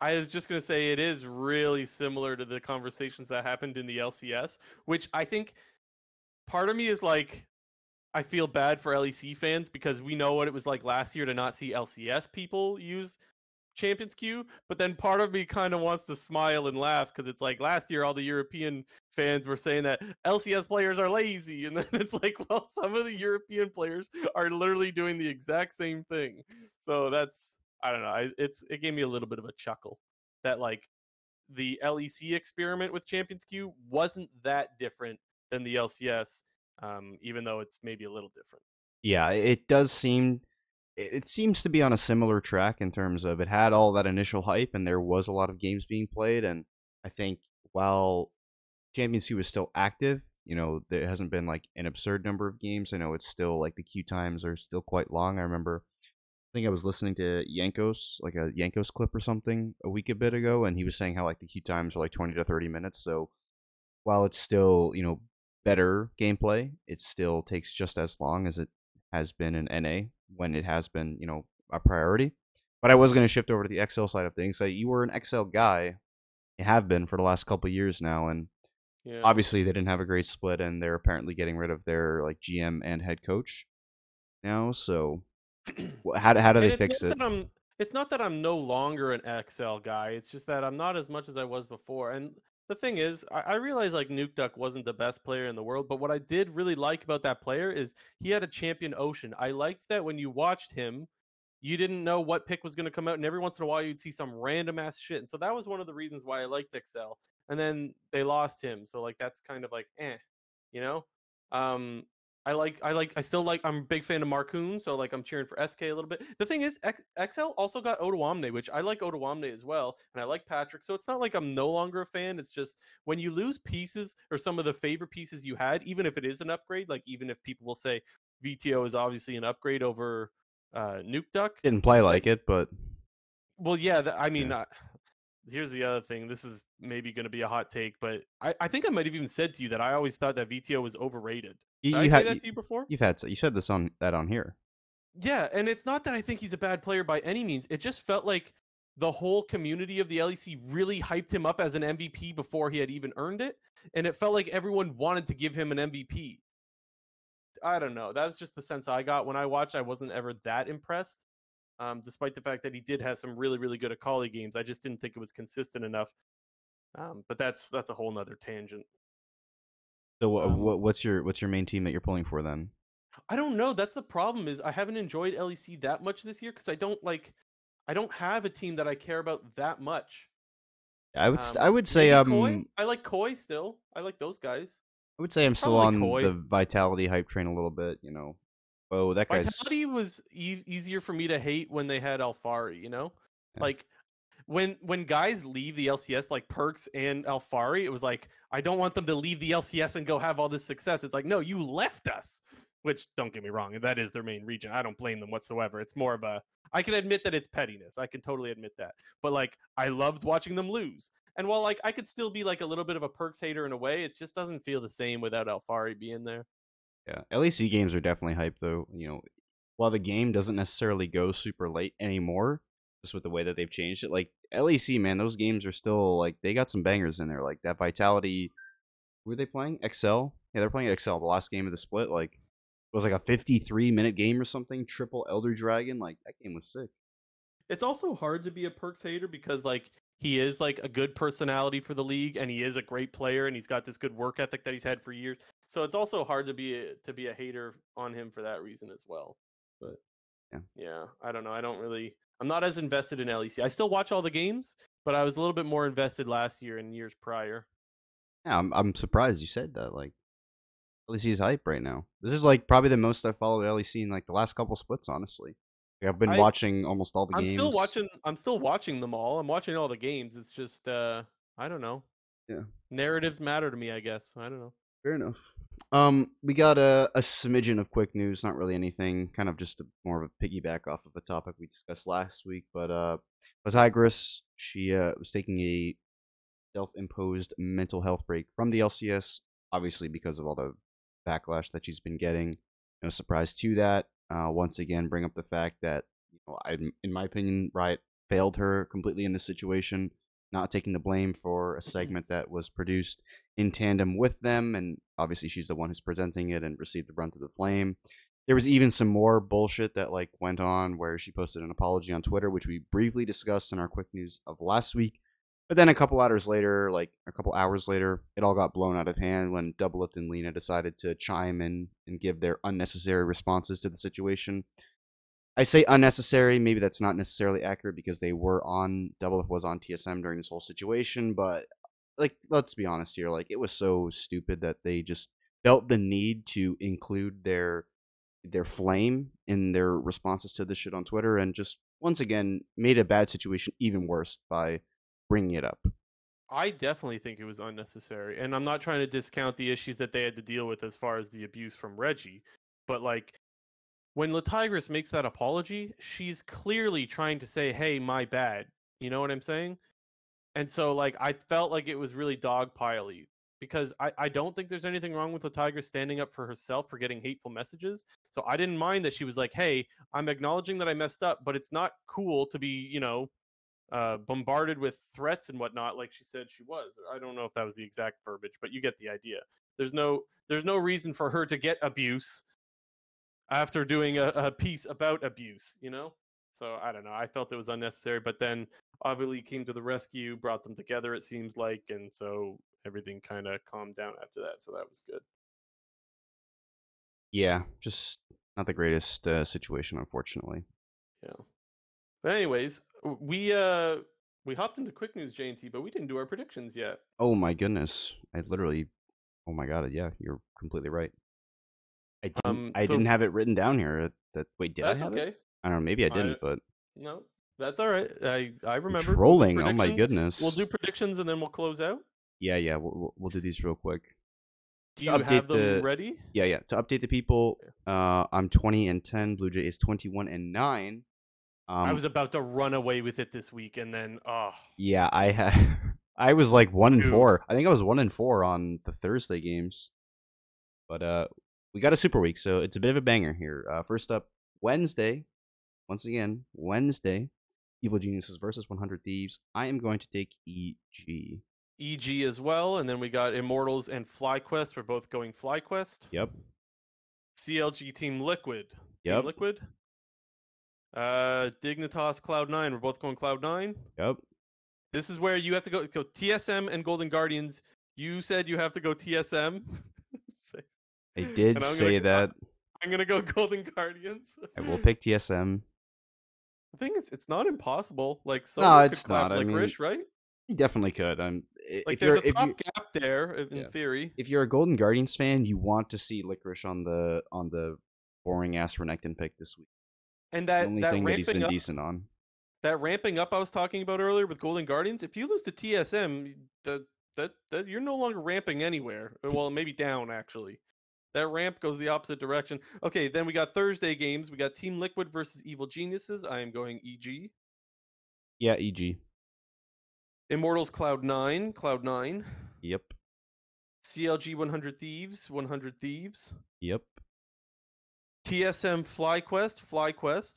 I was just going to say it is really similar to the conversations that happened in the L C S, which I think part of me is like, I feel bad for L E C fans because we know what it was like last year to not see L C S people use Champions Queue, but then part of me kind of wants to smile and laugh because it's like last year all the European fans were saying that L C S players are lazy, and then it's like, well, some of the European players are literally doing the exact same thing. So that's, I don't know, I, it's it gave me a little bit of a chuckle that like the L E C experiment with Champions Queue wasn't that different than the L C S, um, even though it's maybe a little different. Yeah, it does seem. It seems to be on a similar track in terms of it had all that initial hype and there was a lot of games being played. And I think while Champions Queue is still active, you know, there hasn't been like an absurd number of games. I know it's still like the queue times are still quite long. I remember, I think I was listening to Yankos, like a Yankos clip or something a week a bit ago. And he was saying how like the queue times are like twenty to thirty minutes. So while it's still, you know, better gameplay, it still takes just as long as it has been in N A when it has been, you know, a priority. But I was going to shift over to the X L side of things. So you were an X L guy, you have been for the last couple of years now, and yeah. Obviously they didn't have a great split, and they're apparently getting rid of their like G M and head coach now. So how how do they fix it? It's not that I'm no longer an X L guy. It's just that I'm not as much as I was before. And the thing is, I, I realized like Nuke Duck wasn't the best player in the world, but what I did really like about that player is he had a champion ocean. I liked that when you watched him, you didn't know what pick was going to come out, and every once in a while you'd see some random ass shit. And so that was one of the reasons why I liked Excel. And then they lost him, so like that's kind of like eh, you know. Um, I like, I like, I still like, I'm a big fan of Marcoon, so like I'm cheering for S K a little bit. The thing is, X, X L also got Oduwamne, which I like Oduwamne as well, and I like Patrick, so it's not like I'm no longer a fan. It's just when you lose pieces or some of the favorite pieces you had, even if it is an upgrade, like even if people will say V T O is obviously an upgrade over uh, Nuke Duck. Didn't play like it, but... Well, yeah, the, I mean... Yeah. Uh, here's the other thing. This is maybe going to be a hot take, but I, I think I might have even said to you that I always thought that V T O was overrated. Did you, you I say had, that to you before? You've had you said this on that on here. Yeah, and it's not that I think he's a bad player by any means. It just felt like the whole community of the L E C really hyped him up as an M V P before he had even earned it, and it felt like everyone wanted to give him an M V P. I don't know. That's just the sense I got when I watched. I wasn't ever that impressed. Um, despite the fact that he did have some really, really good Akali games. I just didn't think it was consistent enough. Um, but that's that's a whole nother tangent. So what, um, what what's your what's your main team that you're pulling for then? I don't know. That's the problem, is I haven't enjoyed L E C that much this year because I don't like I don't have a team that I care about that much. I would um, I would say um Koi? I like Koi still. I like those guys. I would say I'm still Probably on Koi. The Vitality hype train a little bit, you know. Oh, that guy's... Vitality was e- easier for me to hate when they had Alfari, you know? Yeah. Like, when when guys leave the L C S, like Perks and Alfari, it was like, I don't want them to leave the L C S and go have all this success. It's like, no, you left us. Which, don't get me wrong, that is their main region. I don't blame them whatsoever. It's more of a... I can admit that it's pettiness. I can totally admit that. But, like, I loved watching them lose. And while, like, I could still be, like, a little bit of a Perks hater in a way, it just doesn't feel the same without Alfari being there. Yeah, L E C games are definitely hype, though. You know, while the game doesn't necessarily go super late anymore, just with the way that they've changed it, like, L E C, man, those games are still, like, they got some bangers in there. Like, that Vitality, who are they playing? X L? Yeah, they're playing X L. The last game of the split, like, it was like a fifty-three minute game or something, triple Elder Dragon. Like, that game was sick. It's also hard to be a Perks hater because, like, he is, like, a good personality for the league, and he is a great player, and he's got this good work ethic that he's had for years. So it's also hard to be a, to be a hater on him for that reason as well. But yeah, yeah, I don't know. I don't really. I'm not as invested in L E C. I still watch all the games, but I was a little bit more invested last year and years prior. Yeah, I'm I'm surprised you said that. Like, L E C is hype right now. This is like probably the most I've followed L E C in like the last couple splits, honestly. Like, I've been I, watching almost all the I'm games. I'm still watching. I'm still watching them all. I'm watching all the games. It's just uh, I don't know. Yeah, narratives matter to me, I guess. I don't know. Fair enough. Um, we got a, a smidgen of quick news, not really anything, kind of just a, more of a piggyback off of a topic we discussed last week, but uh, Tigress, she uh, was taking a self-imposed mental health break from the L C S, obviously because of all the backlash that she's been getting. No surprise to that. Uh, once again, bring up the fact that, you know, I, in my opinion, Riot failed her completely in this situation, not taking the blame for a segment that was produced in tandem with them, and obviously she's the one who's presenting it and received the brunt of the flame. There was even some more bullshit that like went on where she posted an apology on Twitter, which we briefly discussed in our quick news of last week. But then a couple hours later, like a couple hours later, it all got blown out of hand when Doublelift and Lena decided to chime in and give their unnecessary responses to the situation. I say unnecessary, maybe that's not necessarily accurate because they were on, Doublelift was on T S M during this whole situation, but like, let's be honest here, like, it was so stupid that they just felt the need to include their their flame in their responses to this shit on Twitter, and just, once again, made a bad situation even worse by bringing it up. I definitely think it was unnecessary, and I'm not trying to discount the issues that they had to deal with as far as the abuse from Reggie, but, like, when LaTigress makes that apology, she's clearly trying to say, hey, my bad. You know what I'm saying? And so, like, I felt like it was really dogpile-y because I, I don't think there's anything wrong with LaTigress standing up for herself for getting hateful messages. So I didn't mind that she was like, hey, I'm acknowledging that I messed up, but it's not cool to be, you know, uh, bombarded with threats and whatnot like she said she was. I don't know if that was the exact verbiage, but you get the idea. There's no, there's no reason for her to get abuse after doing a, a piece about abuse, you know? So, I don't know. I felt it was unnecessary, but then Avili came to the rescue, brought them together, it seems like, and so everything kind of calmed down after that, so that was good. Yeah, just not the greatest uh, situation, unfortunately. Yeah. But anyways, we uh, we hopped into quick news, J N T, but we didn't do our predictions yet. Oh my goodness. I literally... Oh my god, yeah, you're completely right. I didn't, um, I so, didn't have it written down here. That wait, did that's I have okay. it? I don't know. Maybe I didn't, I, but no, that's all right. I I remember trolling. We'll oh my goodness. We'll do predictions and then we'll close out. Yeah, yeah. We'll we'll do these real quick. Do you have them the, ready? Yeah, yeah. To update the people, uh, I'm twenty and ten. Blue Jay is twenty-one and nine. Um, I was about to run away with it this week, and then oh. Yeah, I had. I was like one and Dude. four. I think I was one and four on the Thursday games, but uh, we got a super week, so it's a bit of a banger here. Uh, first up, Wednesday. Once again, Wednesday, Evil Geniuses versus one hundred Thieves. I am going to take E G. E G as well, and then we got Immortals and FlyQuest. We're both going FlyQuest. Yep. C L G Team Liquid. Yep. Team Liquid. Uh, Dignitas Cloud nine. We're both going Cloud nine. Yep. This is where you have to go. So T S M and Golden Guardians. You said you have to go T S M. I did say that. I'm gonna go Golden Guardians. I will pick T S M. The thing is, it's not impossible. Like, so no, it's not. Like, I mean, Rish, right? He definitely could. I'm like, if there's a top if gap there in yeah. theory. If you're a Golden Guardians fan, you want to see Licorice on the on the boring ass Renekton pick this week. And that the only that thing that he's been up, decent on. That ramping up I was talking about earlier with Golden Guardians. If you lose to T S M, that that, that you're no longer ramping anywhere. Well, maybe down actually. That ramp goes the opposite direction. Okay, then we got Thursday games. We got Team Liquid versus Evil Geniuses. I am going E G. Yeah, E G. Immortals Cloud nine. Cloud nine. Yep. C L G one hundred Thieves. one hundred Thieves. Yep. T S M FlyQuest. FlyQuest.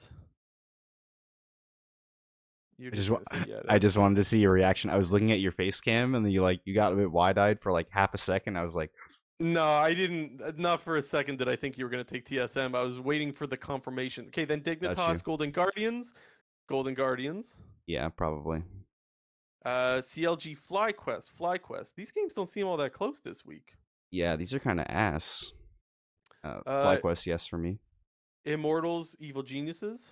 I just, wa- yeah, I just wanted to see your reaction. I was looking at your face cam, and then you like you got a bit wide-eyed for like half a second. I was like... No, I didn't. Not for a second did I think you were going to take T S M. I was waiting for the confirmation. Okay, then Dignitas, Golden Guardians. Golden Guardians. Yeah, probably. Uh, C L G FlyQuest. FlyQuest. These games don't seem all that close this week. Yeah, these are kind of ass. Uh, uh, FlyQuest, yes for me. Immortals, Evil Geniuses.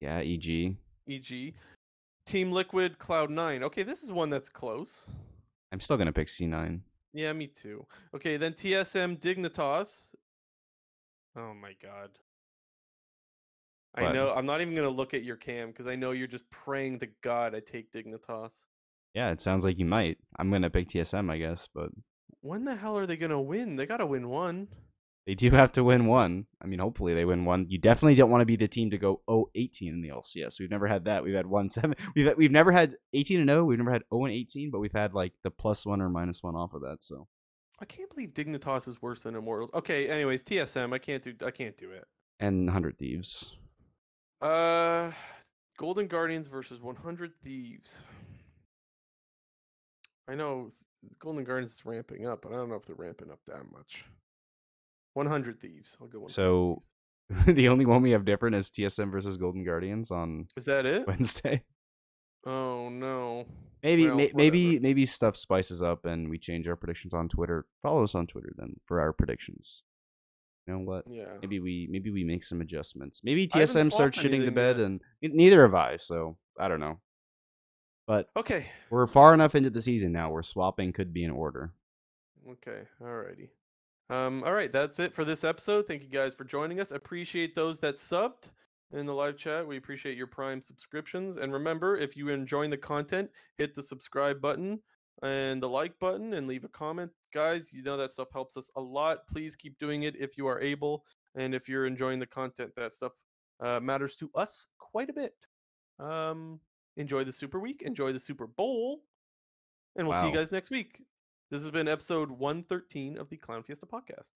Yeah, E G. E G. Team Liquid, Cloud nine. Okay, this is one that's close. I'm still going to pick C nine. Yeah, me too. Okay, then T S M Dignitas. Oh my god. What? I know. I'm not even going to look at your cam because I know you're just praying to God I take Dignitas. Yeah, it sounds like you might. I'm going to pick T S M, I guess, but... When the hell are they going to win? They got to win one. They do have to win one. I mean, hopefully they win one. You definitely don't want to be the team to go oh eighteen in the L C S. We've never had that. We've had one seven. We've had, we've never had eighteen and oh. We've never had oh and eighteen, but we've had like the plus one or minus one off of that. So I can't believe Dignitas is worse than Immortals. Okay, anyways, T S M, I can't do I can't do it. And one hundred Thieves. Uh Golden Guardians versus one hundred Thieves. I know Golden Guardians is ramping up, but I don't know if they're ramping up that much. one hundred Thieves. I'll go one hundred So thieves. The only one we have different is T S M versus Golden Guardians on Is that it? Wednesday. Oh no. Maybe well, may, maybe maybe stuff spices up and we change our predictions on Twitter. Follow us on Twitter then for our predictions. You know what? Yeah. Maybe we maybe we make some adjustments. Maybe T S M starts shitting the bed yet. And neither have I, so I don't know. But okay. We're far enough into the season now where swapping could be in order. Okay. Alrighty. Um, all right, that's it for this episode. Thank you guys for joining us. Appreciate those that subbed in the live chat. We appreciate your Prime subscriptions. And remember, if you're enjoying the content, hit the subscribe button and the like button and leave a comment. Guys, you know that stuff helps us a lot. Please keep doing it if you are able. And if you're enjoying the content, that stuff uh, matters to us quite a bit. Um, enjoy the Super Week. Enjoy the Super Bowl. And we'll wow. see you guys next week. This has been episode one thirteen of the Clown Fiesta Podcast.